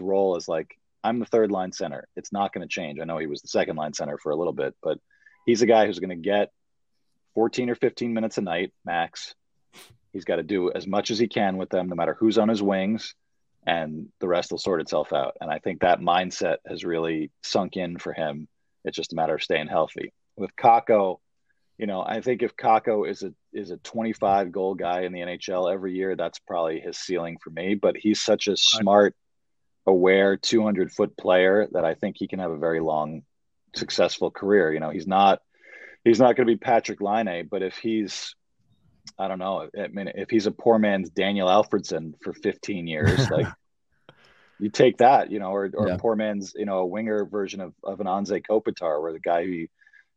role as like, I'm the third line center. It's not going to change. I know he was the second line center for a little bit, but he's a guy who's going to get 14 or 15 minutes a night max. He's got to do as much as he can with them, no matter who's on his wings, and the rest will sort itself out. And I think that mindset has really sunk in for him. It's just a matter of staying healthy. With Kakko, I think if Kakko is a 25 goal guy in the NHL every year, that's probably his ceiling for me, but he's such a smart, aware 200-foot player that I think he can have a very long, successful career. He's not going to be Patrick Laine, but if he's, I don't know, I mean, if he's a poor man's Daniel Alfredson for 15 years, like you take that, or a poor man's, a winger version of an Anze Kopitar, where the guy who you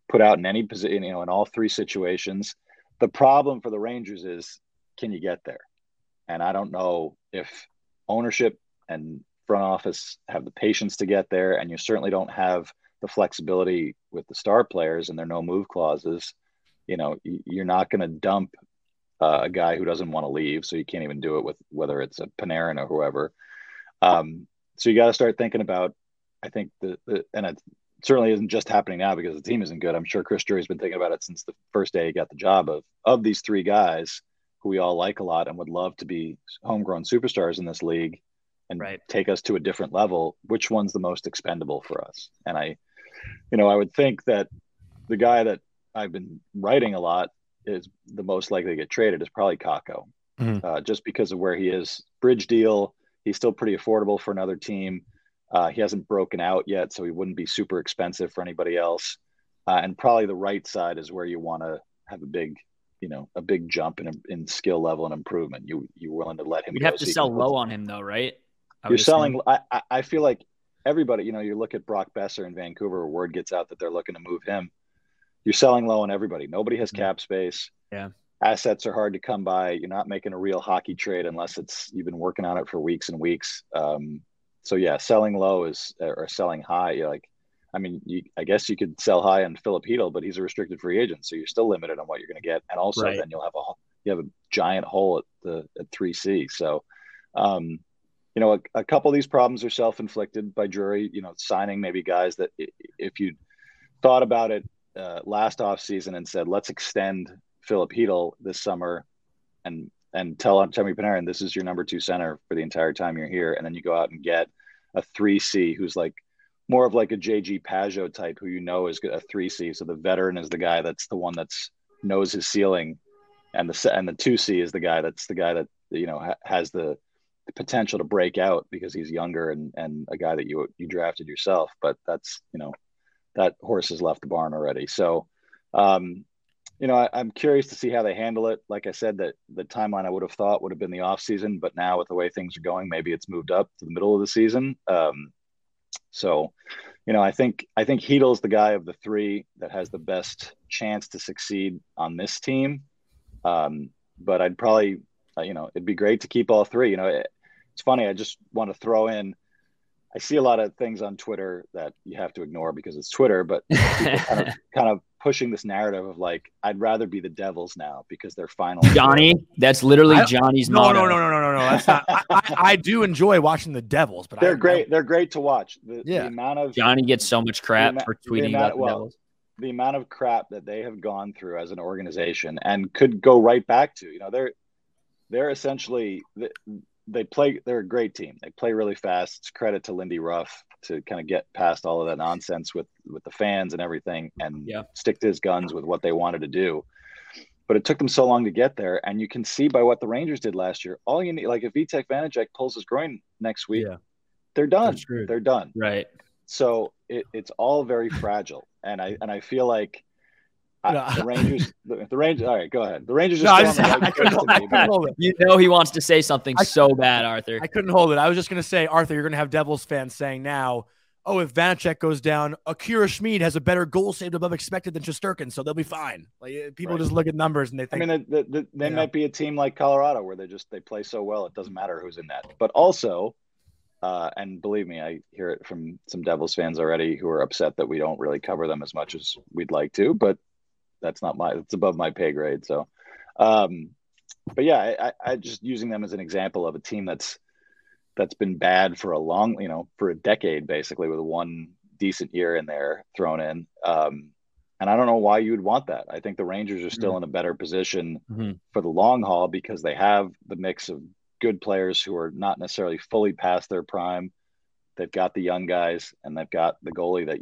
put out in any position, in all three situations. The problem for the Rangers is, can you get there? And I don't know if ownership and front office have the patience to get there, and you certainly don't have the flexibility with the star players and their no move clauses. You're not going to dump a guy who doesn't want to leave, so you can't even do it with whether it's a Panarin or whoever. So you got to start thinking about I think and it certainly isn't just happening now because the team isn't good. I'm sure Chris Drury's been thinking about it since the first day he got the job of these three guys who we all like a lot and would love to be homegrown superstars in this league and take us to a different level. Which one's the most expendable for us? And I would think that the guy that I've been writing a lot is the most likely to get traded is probably Kakko, just because of where he is. Bridge deal. He's still pretty affordable for another team. He hasn't broken out yet, so he wouldn't be super expensive for anybody else. And probably the right side is where you want to have a big jump in skill level and improvement. You're willing to let him. You have to sell low on him though, right? You're selling. I feel like everybody, you look at Brock Besser in Vancouver, word gets out that they're looking to move him. You're selling low on everybody. Nobody has cap space. Yeah. Assets are hard to come by. You're not making a real hockey trade unless you've been working on it for weeks and weeks. So yeah, selling low or selling high. I guess you could sell high on Filip Chytil, but he's a restricted free agent, so you're still limited on what you're going to get. And also, then you have a giant hole at 3C. So, a couple of these problems are self-inflicted by Drury. Signing maybe guys that if you thought about it last offseason and said, let's extend Filip Chytil this summer and tell Artemi Panarin, this is your number two center for the entire time you're here. And then you go out and get a 3C who's like more of like a JG Pageau type who is a 3C. So the veteran is the guy that's the one that's knows his ceiling, and the 2C is the guy that's the guy that has the potential to break out because he's younger and a guy that you drafted yourself. But that's that horse has left the barn already. So I'm curious to see how they handle it. Like I said, that the timeline I would have thought would have been the off season, but now with the way things are going, maybe it's moved up to the middle of the season. I think Heedle's the guy of the three that has the best chance to succeed on this team. But I'd probably, it'd be great to keep all three. It's funny. I just want to throw in, I see a lot of things on Twitter that you have to ignore because it's Twitter, but kind of pushing this narrative of like, I'd rather be the Devils now because they're final. Johnny, that's literally Johnny's motto. No. That's not. I do enjoy watching the Devils, but they're great. They're great to watch. The amount of Johnny gets so much crap for tweeting about the Devils. The amount of crap that they have gone through as an organization and could go right back to. They're essentially. They're a great team. They play really fast. It's credit to Lindy Ruff to kind of get past all of that nonsense with the fans and everything and stick to his guns with what they wanted to do. But it took them so long to get there. And you can see by what the Rangers did last year, all you need, like if Vitek Vanacek pulls his groin next week, they're done. They're done. Right. So it's all very fragile. And I feel like the Rangers. All right, go ahead. The Rangers. He wants to say something so bad, Arthur. I couldn't hold it. I was just going to say, Arthur, you're going to have Devils fans saying now, oh, if Vanacek goes down, Akira Schmid has a better goal saved above expected than Shesterkin, so they'll be fine. Like people just look at numbers and they think. I mean, they might be a team like Colorado where they play so well it doesn't matter who's in that. But also. And believe me, I hear it from some Devils fans already who are upset that we don't really cover them as much as we'd like to, but it's above my pay grade. So, I just using them as an example of a team that's been bad for a long, for a decade, basically with one decent year in there thrown in. And I don't know why you would want that. I think the Rangers are still in a better position for the long haul because they have the mix of good players who are not necessarily fully past their prime. They've got the young guys and they've got the goalie that,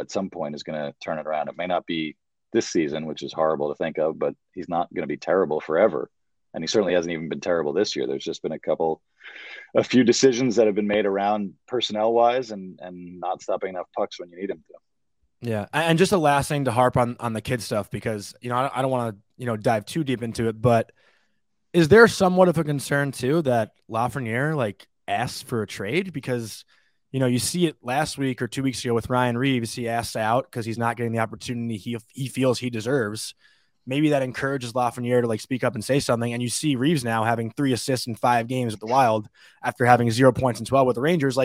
at some point is going to turn it around. It may not be this season, which is horrible to think of, but he's not going to be terrible forever. And he certainly hasn't even been terrible this year. There's just been a few decisions that have been made around personnel wise and not stopping enough pucks when you need him to. Yeah. And just the last thing to harp on the kid stuff, because, I don't want to, dive too deep into it, but is there somewhat of a concern too that Lafreniere asks for a trade? Because, you see it last week or 2 weeks ago with Ryan Reaves. He asked out because he's not getting the opportunity he feels he deserves. Maybe that encourages Lafreniere to speak up and say something. And you see Reaves now having 3 assists in 5 games at the Wild after having 0 points in 12 with the Rangers.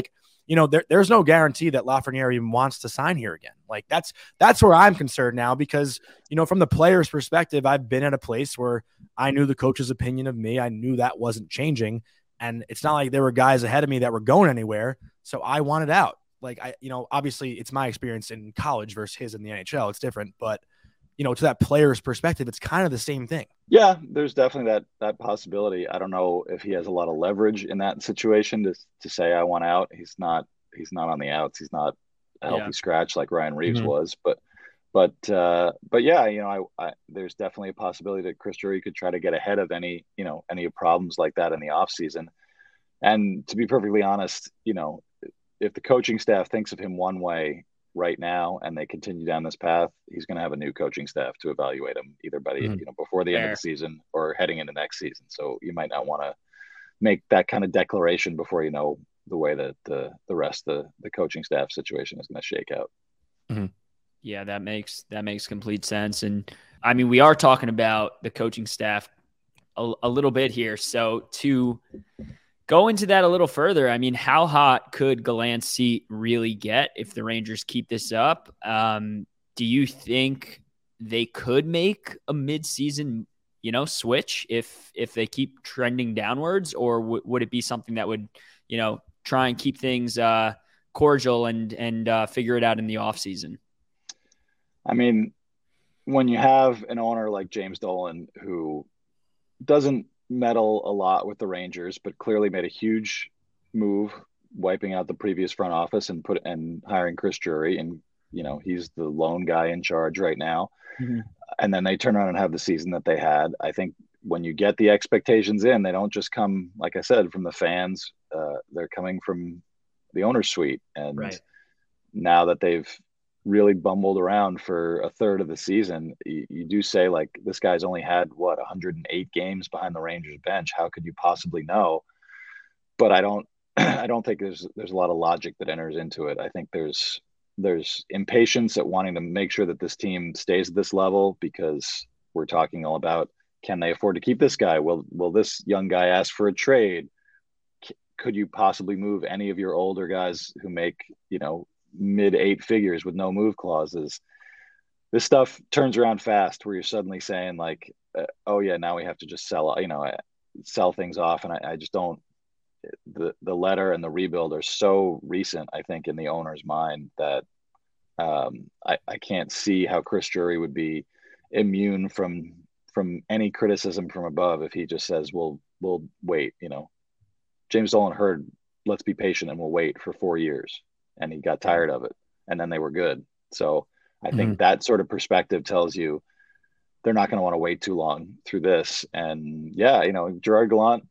There's no guarantee that Lafreniere even wants to sign here again. That's where I'm concerned now because, from the player's perspective, I've been at a place where I knew the coach's opinion of me. I knew that wasn't changing. And it's not like there were guys ahead of me that were going anywhere. So I wanted out. like, obviously it's my experience in college versus his in the NHL. It's different, but you know, to that player's perspective, it's kind of the same thing. Yeah, there's definitely that possibility. I don't know if he has a lot of leverage in that situation to say, I want out. He's not on the outs. He's not a healthy scratch like Ryan Reaves was, but yeah, there's definitely a possibility that Chris Drury could try to get ahead of any problems like that in the off season. And to be perfectly honest, if the coaching staff thinks of him one way right now and they continue down this path, he's going to have a new coaching staff to evaluate him either by the before the end of the season or heading into next season. So you might not want to make that kind of declaration before you know the way that the rest of the coaching staff situation is going to shake out. Yeah, that makes complete sense. And I mean, we are talking about the coaching staff a little bit here, so to go into that a little further. I mean, how hot could Gallant's seat really get if the Rangers keep this up? Do you think they could make a midseason, switch if they keep trending downwards, or would it be something that would, try and keep things cordial and figure it out in the off season? I mean, when you have an owner like James Dolan who doesn't meddle a lot with the Rangers, but clearly made a huge move, wiping out the previous front office and hiring Chris Drury, and he's the lone guy in charge right now. And then they turn around and have the season that they had. I think when you get the expectations in, they don't just come, like I said, from the fans. They're coming from the owner's suite, and now that they've really bumbled around for a third of the season, you do say, like, this guy's only had 108 games behind the Rangers bench. How could you possibly know? But I don't think there's a lot of logic that enters into it. I think there's impatience at wanting to make sure that this team stays at this level, because we're talking all about, can they afford to keep this guy? Will this young guy ask for a trade? Could you possibly move any of your older guys who make, mid eight figures with no move clauses? This stuff turns around fast, where you're suddenly saying, like, oh yeah, now we have to just sell things off. And I just don't, the letter and the rebuild are so recent, I think, in the owner's mind that I can't see how Chris Drury would be immune from any criticism from above if he just says, we'll wait. James Dolan heard, let's be patient and we'll wait for 4 years. And he got tired of it, and then they were good. So I think that sort of perspective tells you they're not going to want to wait too long through this. And yeah, Gerard Gallant,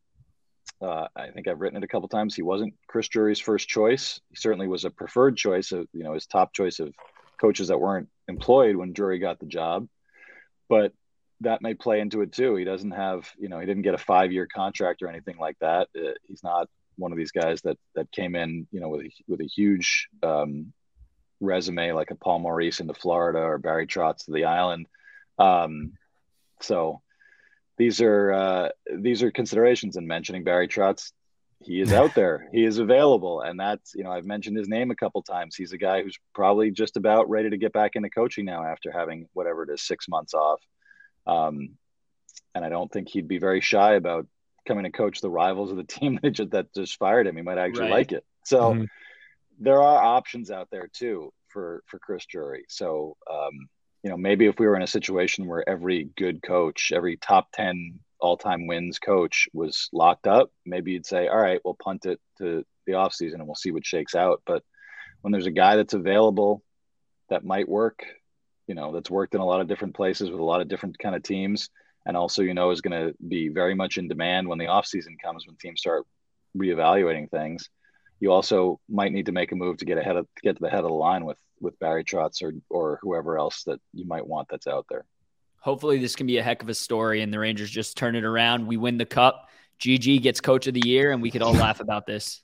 I think I've written it a couple times, he wasn't Chris Drury's first choice. He certainly was a preferred choice of, his top choice of coaches that weren't employed when Drury got the job. But that may play into it too. He doesn't have, he didn't get a 5-year contract or anything like that. He's not one of these guys that came in, with a huge resume, like a Paul Maurice into Florida or Barry Trotz to the island. So these are considerations in mentioning Barry Trotz. He is out there, he is available. And that's, I've mentioned his name a couple times. He's a guy who's probably just about ready to get back into coaching now after having whatever it is, 6 months off. And I don't think he'd be very shy about coming to coach the rivals of the team that just fired him. He might actually like it. So there are options out there too for Chris Drury. So, maybe if we were in a situation where every good coach, every top 10 all-time wins coach was locked up, maybe you'd say, all right, we'll punt it to the offseason and we'll see what shakes out. But when there's a guy that's available that might work, that's worked in a lot of different places with a lot of different kind of teams, and also, is going to be very much in demand when the offseason comes, when teams start reevaluating things. You also might need to make a move to get to the head of the line with Barry Trotz or whoever else that you might want that's out there. Hopefully this can be a heck of a story and the Rangers just turn it around. We win the cup. GG gets coach of the year, and we could all laugh about this.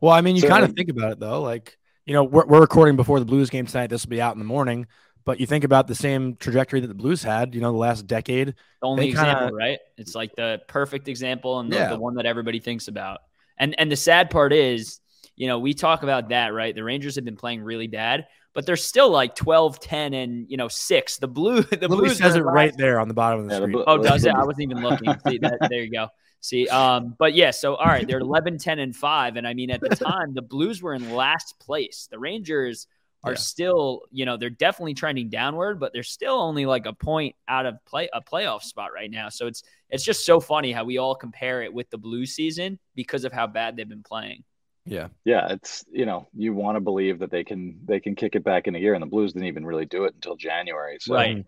Well, I mean, you kind of think about it though. Like, we're recording before the Blues game tonight. This will be out in the morning. But you think about the same trajectory that the Blues had, the last decade. The only example, right? It's like the perfect example and the one that everybody thinks about. And the sad part is, we talk about that, right? The Rangers have been playing really bad, but they're still like 12, 10, and 6. The Blues says it right there on the bottom of the screen. Does it? I wasn't even looking. See that? There you go. See, but yeah, so all right, they're 11, 10, and 5. And I mean, at the time, the Blues were in last place. The Rangers are still, they're definitely trending downward, but they're still only like a point out of a playoff spot right now. So it's just so funny how we all compare it with the Blues season because of how bad they've been playing. Yeah. Yeah. It's, you want to believe that they can kick it back in a year, and the Blues didn't even really do it until January. So, I'd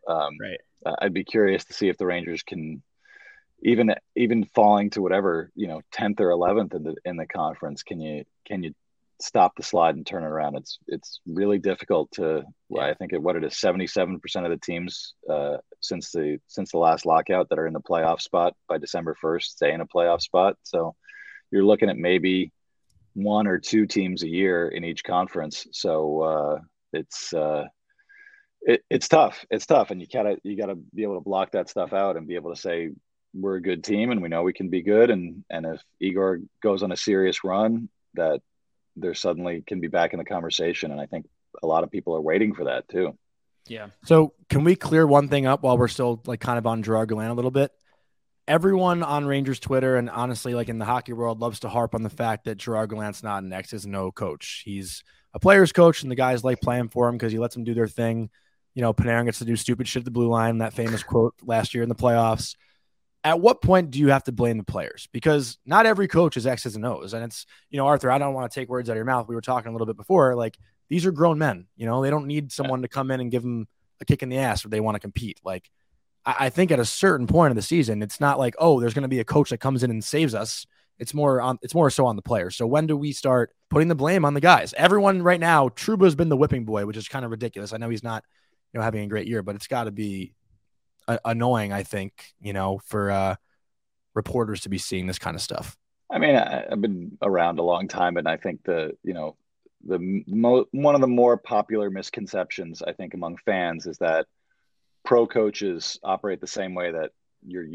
be curious to see if the Rangers can, even falling to whatever, 10th or 11th in the conference, can you stop the slide and turn it around? It's really difficult to, I think what it is, 77% of the teams since the last lockout that are in the playoff spot by December 1st, stay in a playoff spot. So you're looking at maybe one or two teams a year in each conference. So it's tough. It's tough. And you gotta be able to block that stuff out and be able to say, we're a good team and we know we can be good. And if Igor goes on a serious run, that there suddenly can be back in the conversation. And I think a lot of people are waiting for that too. Yeah. So can we clear one thing up while we're still like kind of on Gerard Gallant a little bit? Everyone on Rangers Twitter and honestly, like in the hockey world, loves to harp on the fact that Gerard Gallant's not an X's and O coach. He's a player's coach, and the guys like playing for him because he lets them do their thing. Panarin gets to do stupid shit at the blue line, that famous quote last year in the playoffs. At what point do you have to blame the players? Because not every coach is X's and O's. And it's, Arthur, I don't want to take words out of your mouth. We were talking a little bit before. Like, these are grown men. They don't need someone to come in and give them a kick in the ass if they want to compete. Like, I think at a certain point of the season, it's not like, oh, there's going to be a coach that comes in and saves us. It's more so on the players. So when do we start putting the blame on the guys? Everyone right now, Trouba's been the whipping boy, which is kind of ridiculous. I know he's not, having a great year, but it's got to be annoying, I think, for reporters to be seeing this kind of stuff. I mean, I've been around a long time, and I think one of the more popular misconceptions, I think, among fans is that pro coaches operate the same way that your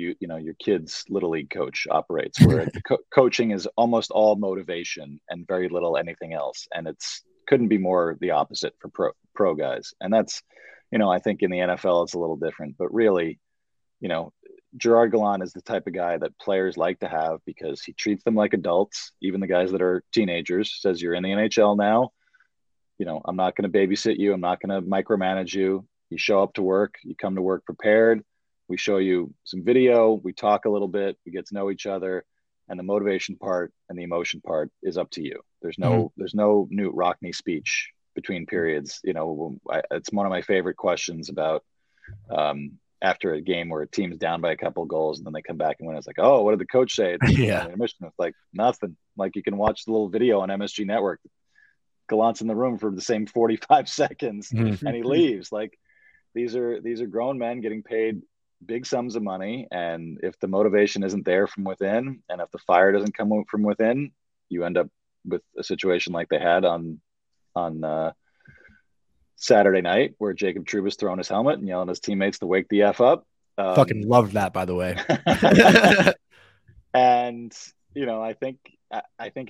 kid's little league coach operates, where the coaching is almost all motivation and very little anything else. And it's couldn't be more the opposite for pro guys. And that's, I think in the NFL, it's a little different, but really, Gerard Gallant is the type of guy that players like to have because he treats them like adults. Even the guys that are teenagers, says, you're in the NHL now, I'm not going to babysit you. I'm not going to micromanage you. You show up to work, you come to work prepared. We show you some video. We talk a little bit, we get to know each other, and the motivation part and the emotion part is up to you. There's no Newt Rockne speech between periods. It's one of my favorite questions about after a game where a team's down by a couple of goals and then they come back and win. It's like, oh, what did the coach say? It's like nothing. Like, you can watch the little video on MSG Network. Gallant's in the room for the same 45 seconds and he leaves. Like, these are grown men getting paid big sums of money, and if the motivation isn't there from within, and if the fire doesn't come from within, you end up with a situation like they had on Saturday night, where Jacob Trouba's throwing his helmet and yelling at his teammates to wake the F up. Fucking loved that, by the way. And, I think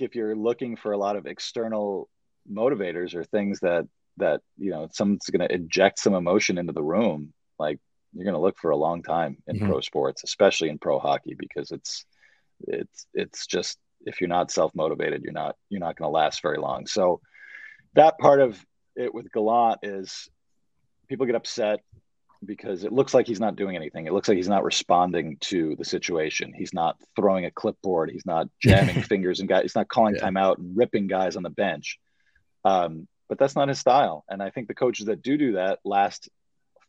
if you're looking for a lot of external motivators or things that, someone's going to inject some emotion into the room, like, you're going to look for a long time in pro sports, especially in pro hockey, because it's just, if you're not self-motivated, you're not going to last very long. So, that part of it with Gallant is people get upset because it looks like he's not doing anything. It looks like he's not responding to the situation. He's not throwing a clipboard. He's not jamming fingers and guys. He's not calling timeout and ripping guys on the bench. But that's not his style. And I think the coaches that do that last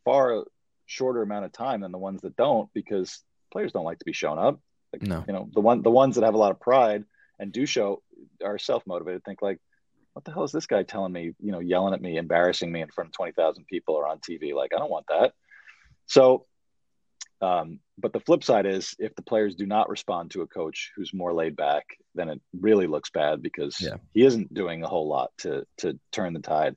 far shorter amount of time than the ones that don't, because players don't like to be shown up. Like, no. The ones that have a lot of pride and do show are self-motivated, think like, what the hell is this guy telling me, yelling at me, embarrassing me in front of 20,000 people or on TV? Like, I don't want that. So, but the flip side is, if the players do not respond to a coach who's more laid back, then it really looks bad, because he isn't doing a whole lot to turn the tide.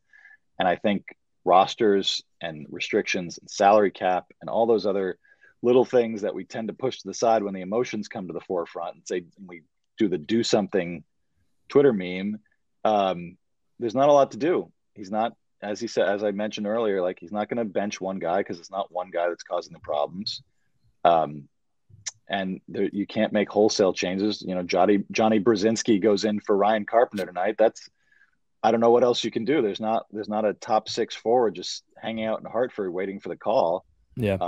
And I think rosters and restrictions and salary cap and all those other little things that we tend to push to the side when the emotions come to the forefront and say, we do the do something Twitter meme. There's not a lot to do. He's not as he said, as I mentioned earlier, like he's not going to bench one guy because it's not one guy that's causing the problems. And there, you can't make wholesale changes. You know, Johnny Brzezinski goes in for Ryan Carpenter tonight. That's, I don't know what else you can do. There's not a top six forward just hanging out in Hartford waiting for the call. Yeah.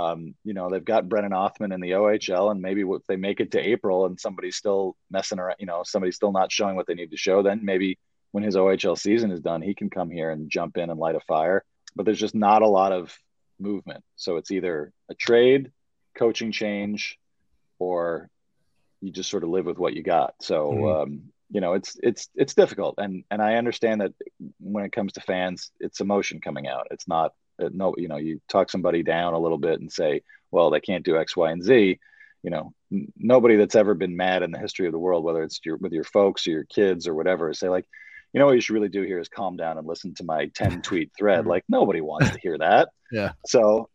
You know, they've got Brennan Othman in the OHL, and maybe if they make it to April and somebody's still messing around, you know, somebody's still not showing what they need to show, then maybe when his OHL season is done, he can come here and jump in and light a fire. But there's just not a lot of movement. So it's either a trade, coaching change, or you just sort of live with what you got. So, you know, it's difficult. And I understand that when it comes to fans, it's emotion coming out. It's not, no, you know, you talk somebody down a little bit and say, well, they can't do X, Y, and Z. You know, nobody that's ever been mad in the history of the world, whether it's with your folks or your kids or whatever, say like, you know what you should really do here is calm down and listen to my 10-tweet thread. Like, nobody wants to hear that. Yeah. So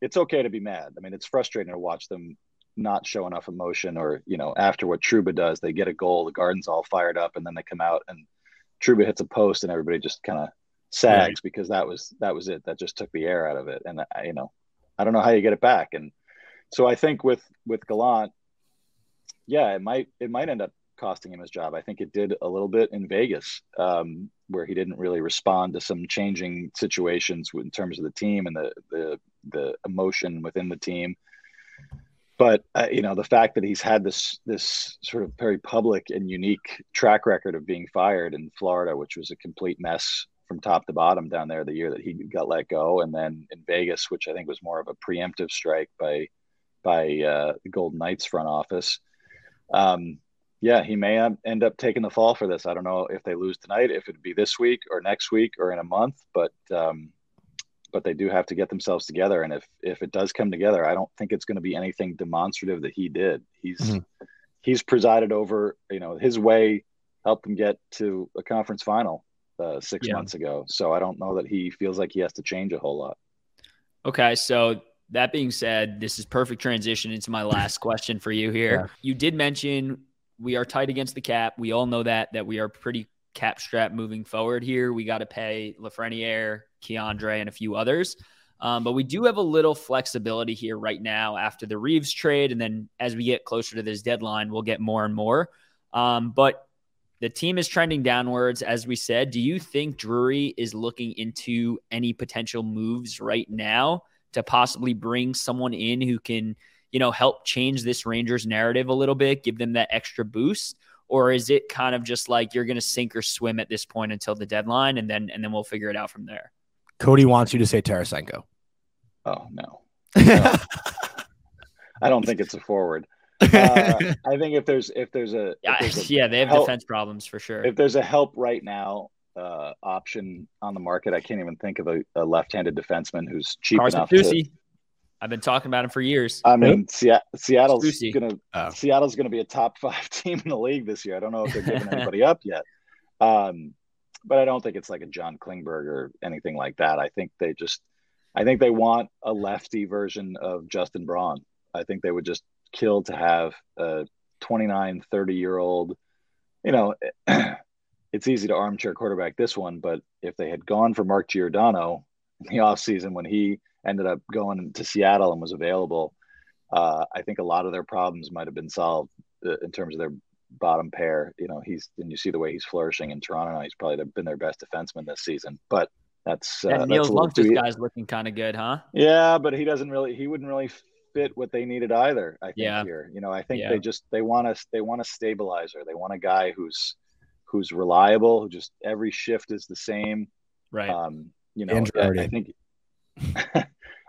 it's okay to be mad. I mean, it's frustrating to watch them not show enough emotion, or, you know, after what Trouba does, they get a goal, the garden's all fired up, and then they come out and Trouba hits a post and everybody just kind of sags, right? Because that was it. That just took the air out of it. And you know, I don't know how you get it back. And so I think with Gallant, yeah, it might end up costing him his job. I think it did a little bit in Vegas, where he didn't really respond to some changing situations in terms of the team and the emotion within the team. But, you know, the fact that he's had this sort of very public and unique track record of being fired in Florida, which was a complete mess from top to bottom down there the year that he got let go. And then in Vegas, which I think was more of a preemptive strike by the Golden Knights front office. Yeah, he may end up taking the fall for this. I don't know if they lose tonight, if it'd be this week or next week or in a month, but they do have to get themselves together. And if it does come together, I don't think it's going to be anything demonstrative that he did. He's presided over, you know, his way helped them get to a conference final 6 months ago. So I don't know that he feels like he has to change a whole lot. Okay. So that being said, this is perfect transition into my last question for you here. Yeah. You did mention we are tight against the cap. We all know that we are pretty cap strap moving forward here. We got to pay Lafreniere, K'Andre, and a few others. But we do have a little flexibility here right now after the Reaves trade. And then as we get closer to this deadline, we'll get more and more. But the team is trending downwards, as we said. Do you think Drury is looking into any potential moves right now to possibly bring someone in who can, you know, help change this Rangers narrative a little bit, give them that extra boost? Or is it kind of just like you're going to sink or swim at this point until the deadline, and then we'll figure it out from there? Cody wants you to say Tarasenko. Oh, no. I don't think it's a forward. I think they have help, defense problems for sure. If there's a help right now option on the market, I can't even think of a left-handed defenseman who's cheap enough to. I've been talking about him for years. I mean, Seattle's going to be a top 5 team in the league this year. I don't know if they're giving anybody up yet. But I don't think it's like a John Klingberg or anything like that. I think they want a lefty version of Justin Braun. I think they would just kill to have a 29, 30-year-old, you know, it's easy to armchair quarterback this one, but if they had gone for Mark Giordano in the offseason when he ended up going to Seattle and was available, I think a lot of their problems might have been solved in terms of their bottom pair. You know, you see the way he's flourishing in Toronto now. He's probably been their best defenseman this season, but that's Neil Lundqvist guy's looking kind of good, huh? Yeah, but he wouldn't really fit what they needed either. I think here, you know, I think they want a stabilizer. They want a guy who's reliable, who just every shift is the same. Right. You know, I think,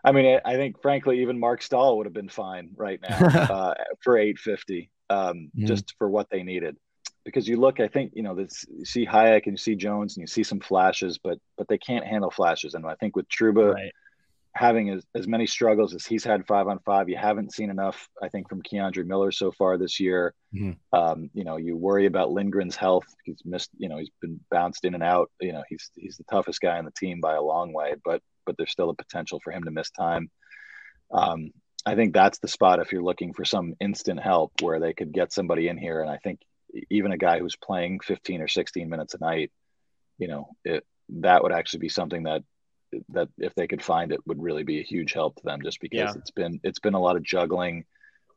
I mean, I think frankly, even Mark Stahl would have been fine right now for $850, just for what they needed. Because you look, I think, you know, you see Hayek and you see Jones and you see some flashes, but they can't handle flashes. And I think with Trouba having as many struggles as he's had 5-on-5, you haven't seen enough, I think, from K'Andre Miller so far this year. You know, you worry about Lindgren's health. He's missed, you know, he's been bounced in and out. You know, he's the toughest guy on the team by a long way, but there's still a potential for him to miss time. I think that's the spot if you're looking for some instant help where they could get somebody in here. And I think even a guy who's playing 15 or 16 minutes a night, you know, that would actually be something that if they could find it would really be a huge help to them, just because it's been a lot of juggling.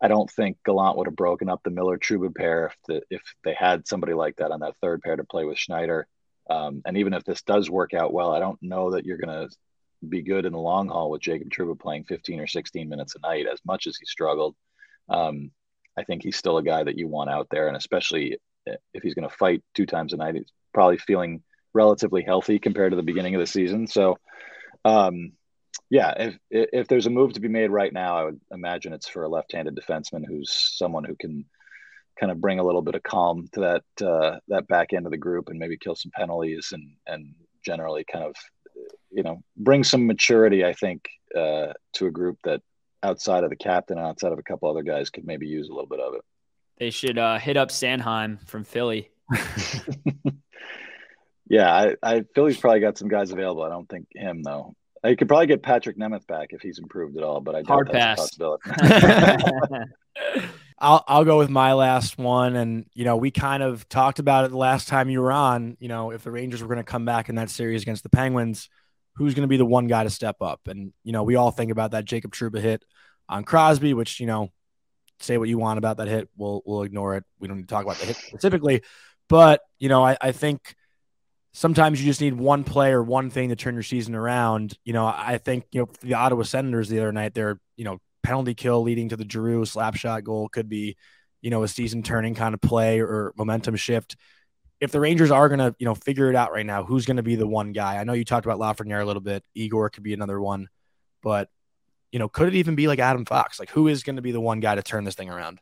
I don't think Gallant would have broken up the Miller-Trouba pair if they had somebody like that on that third pair to play with Schneider. And even if this does work out well, I don't know that you're going to be good in the long haul with Jacob Trouba playing 15 or 16 minutes a night, as much as he struggled. I think he's still a guy that you want out there. And especially if he's going to fight two times a night, he's probably feeling relatively healthy compared to the beginning of the season. So, if there's a move to be made right now, I would imagine it's for a left-handed defenseman who's someone who can kind of bring a little bit of calm to that that back end of the group, and maybe kill some penalties and generally kind of, bring some maturity, I think, to a group that outside of the captain and outside of a couple other guys could maybe use a little bit of it. They should hit up Sanheim from Philly. Philly's probably got some guys available. I don't think him, though. You could probably get Patrick Nemeth back if he's improved at all, but I doubt that's a possibility. I'll go with my last one. And, we kind of talked about it the last time you were on, if the Rangers were going to come back in that series against the Penguins, who's going to be the one guy to step up? And, we all think about that Jacob Trouba hit on Crosby, which, say what you want about that hit. We'll ignore it. We don't need to talk about the hit specifically. But, I think sometimes you just need one play or one thing to turn your season around. I think, for the Ottawa Senators the other night, their, penalty kill leading to the Giroux slap shot goal could be, a season turning kind of play or momentum shift. If the Rangers are going to, figure it out right now, who's going to be the one guy? I know you talked about Lafreniere a little bit. Igor could be another one, but could it even be like Adam Fox? Like, who is going to be the one guy to turn this thing around?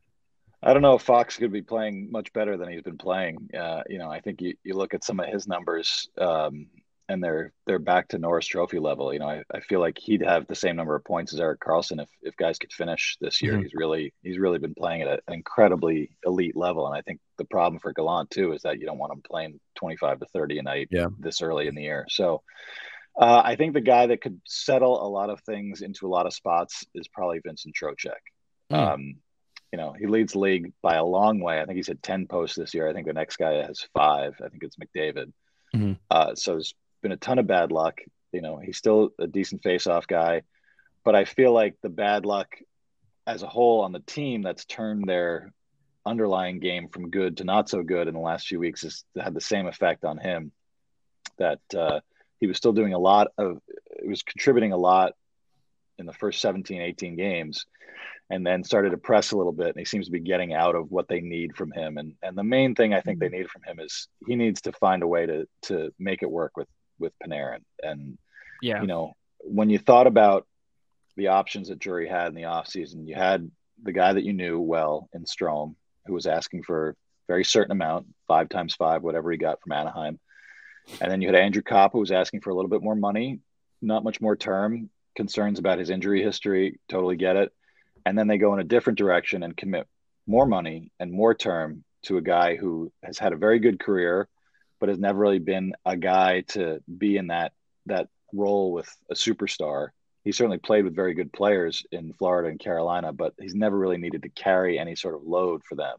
I don't know if Fox could be playing much better than he's been playing. I think you look at some of his numbers and they're back to Norris Trophy level. I feel like he'd have the same number of points as Eric Carlson if guys could finish this year. Mm-hmm. He's really been playing at an incredibly elite level. And I think the problem for Gallant too is that you don't want him playing 25 to 30 a night this early in the year. So I think the guy that could settle a lot of things into a lot of spots is probably Vincent Trocheck. Mm. He leads the league by a long way. I think he's had 10 posts this year. I think the next guy has 5. I think it's McDavid. Mm-hmm. So there's been a ton of bad luck. He's still a decent face-off guy, but I feel like the bad luck as a whole on the team that's turned their underlying game from good to not so good in the last few weeks has had the same effect on him, that he was still doing a lot of – it was contributing a lot in the first 17, 18 games, and then started to press a little bit. And he seems to be getting out of what they need from him. And the main thing I think they need from him is he needs to find a way to make it work with Panarin. And, when you thought about the options that Drury had in the offseason, you had the guy that you knew well in Strome, who was asking for a very certain amount, 5 times 5, whatever he got from Anaheim. And then you had Andrew Kopp, who was asking for a little bit more money, not much more term, concerns about his injury history. Totally get it. And then they go in a different direction and commit more money and more term to a guy who has had a very good career, but has never really been a guy to be in that role with a superstar. He certainly played with very good players in Florida and Carolina, but he's never really needed to carry any sort of load for them.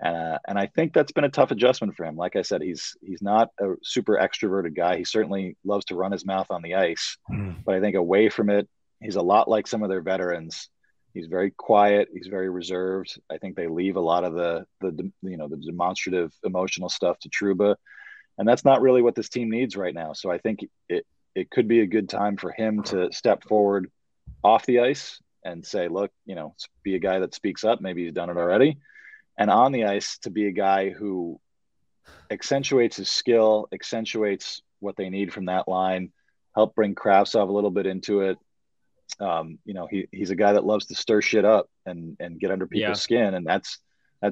And I think that's been a tough adjustment for him. Like I said, he's not a super extroverted guy. He certainly loves to run his mouth on the ice, but I think away from it, he's a lot like some of their veterans. He's very quiet. He's very reserved. I think they leave a lot of the demonstrative emotional stuff to Trouba, and that's not really what this team needs right now. So I think it could be a good time for him to step forward off the ice and say, look, be a guy that speaks up. Maybe he's done it already. And on the ice to be a guy who accentuates his skill, accentuates what they need from that line, help bring Kravtsov a little bit into it. He's a guy that loves to stir shit up and get under people's skin, and that's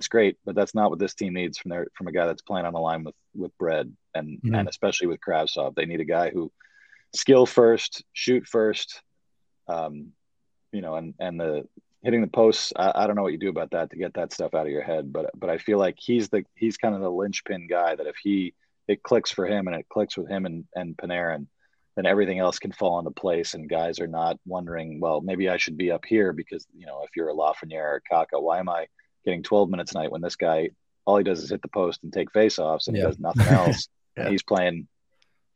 great, but that's not what this team needs from a guy that's playing on the line with Brad and especially with Kravtsov. They need a guy who skill first, shoot first, and the hitting the posts. I don't know what you do about that to get that stuff out of your head, but I feel like he's kind of the linchpin guy that if it clicks for him and it clicks with him and Panarin, then everything else can fall into place, and guys are not wondering, well, maybe I should be up here because, if you're a Lafreniere or Kakko, why am I getting 12 minutes a night when this guy, all he does is hit the post and take faceoffs and he does nothing else? And he's playing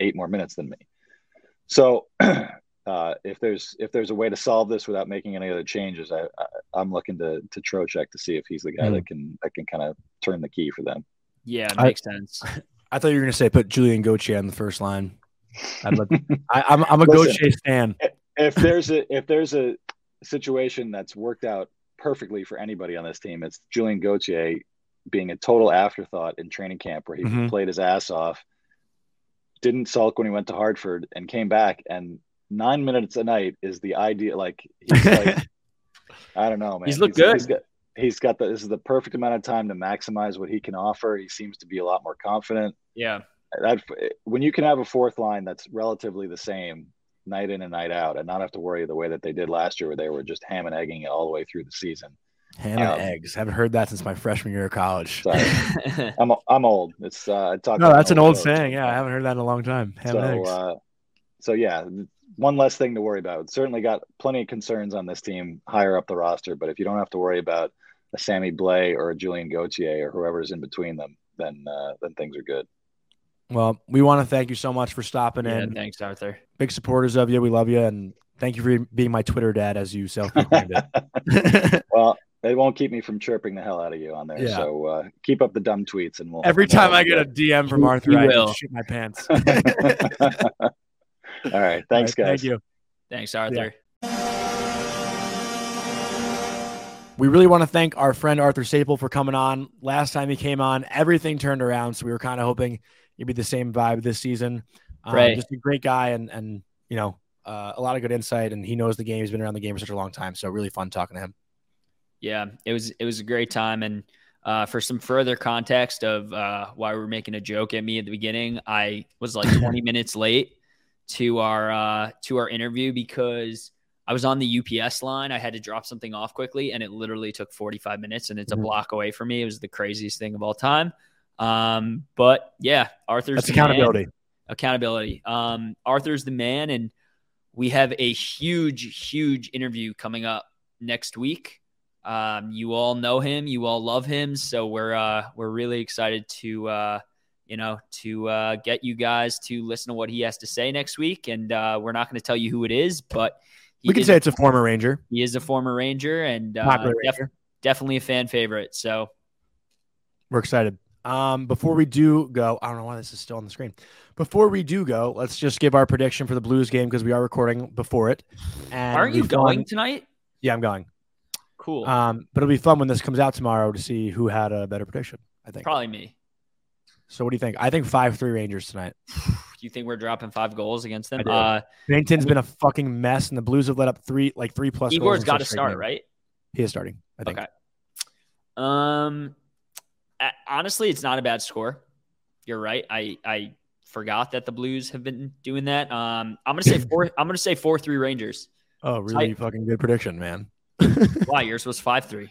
8 more minutes than me. So if there's a way to solve this without making any other changes, I'm looking to Trocheck to see if he's the guy that can kind of turn the key for them. Yeah, it makes sense. I thought you were going to say put Julian Gauthier on the first line. I'm a Gauthier fan. If there's a situation that's worked out perfectly for anybody on this team, it's Julian Gauthier being a total afterthought in training camp, where he played his ass off, didn't sulk when he went to Hartford, and came back, and 9 minutes a night is the idea. Like, he's like, I don't know, man. He's looked good. He's got this is the perfect amount of time to maximize what he can offer. He seems to be a lot more confident. Yeah. When you can have a fourth line that's relatively the same night in and night out and not have to worry the way that they did last year, where they were just ham and egging it all the way through the season. Ham and eggs. I haven't heard that since my freshman year of college. Sorry. I'm old. It's that's an old saying. Yeah, I haven't heard that in a long time. Ham and eggs. So yeah, one less thing to worry about. Certainly got plenty of concerns on this team higher up the roster, but if you don't have to worry about a Sammy Blais or a Julian Gauthier or whoever's in between them, then things are good. Well, we want to thank you so much for stopping in. Thanks, Arthur. Big supporters of you. We love you. And thank you for being my Twitter dad, as you self-proclaimed it. Well, they won't keep me from chirping the hell out of you on there. Yeah. So keep up the dumb tweets. And every time I get a DM from Arthur, I shoot my pants. All right. Thanks, guys. Thank you. Thanks, Arthur. Yeah. We really want to thank our friend Arthur Staple for coming on. Last time he came on, everything turned around, so we were kind of hoping it'd be the same vibe this season. Right. Just a great guy and you know, a lot of good insight, and he knows the game. He's been around the game for such a long time, so really fun talking to him. Yeah, it was a great time. And for some further context of why we were making a joke at me at the beginning, I was like 20 minutes late to our interview because I was on the UPS line. I had to drop something off quickly, and it literally took 45 minutes, and it's a block away from me. It was the craziest thing of all time. But yeah, Arthur's the accountability. Man. Accountability. Arthur's the man, and we have a huge, huge interview coming up next week. You all know him, you all love him, so we're really excited to get you guys to listen to what he has to say next week, and we're not going to tell you who it is, but we can say it's a former Ranger. He is a former Ranger and definitely a fan favorite. So we're excited. Before we do go, I don't know why this is still on the screen. Before we do go, let's just give our prediction for the Blues game because we are recording before it. And aren't you going tonight? Yeah, I'm going. Cool. But it'll be fun when this comes out tomorrow to see who had a better prediction, I think. Probably me. So what do you think? I think 5-3 Rangers tonight. You think we're dropping 5 goals against them? Bennington's been a fucking mess, and the Blues have let up three plus. Igor's got to start, right? He is starting, I think. Okay. Honestly, it's not a bad score. You're right. I forgot that the Blues have been doing that. I'm gonna say 4. I'm gonna say 4-3 Rangers. Oh, really? Fucking good prediction, man. Wow, yours was 5-3.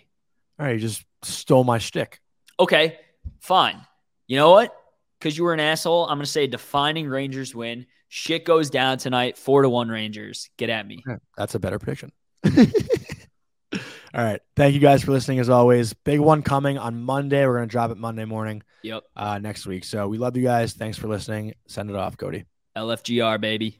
All right, you just stole my shtick. Okay, fine. You know what? Because you were an asshole, I'm going to say defining Rangers win. Shit goes down tonight, 4-1 Rangers. Get at me. That's a better prediction. All right. Thank you guys for listening, as always. Big one coming on Monday. We're going to drop it Monday morning. Yep. Next week. So we love you guys. Thanks for listening. Send it off, Cody. LFGR, baby.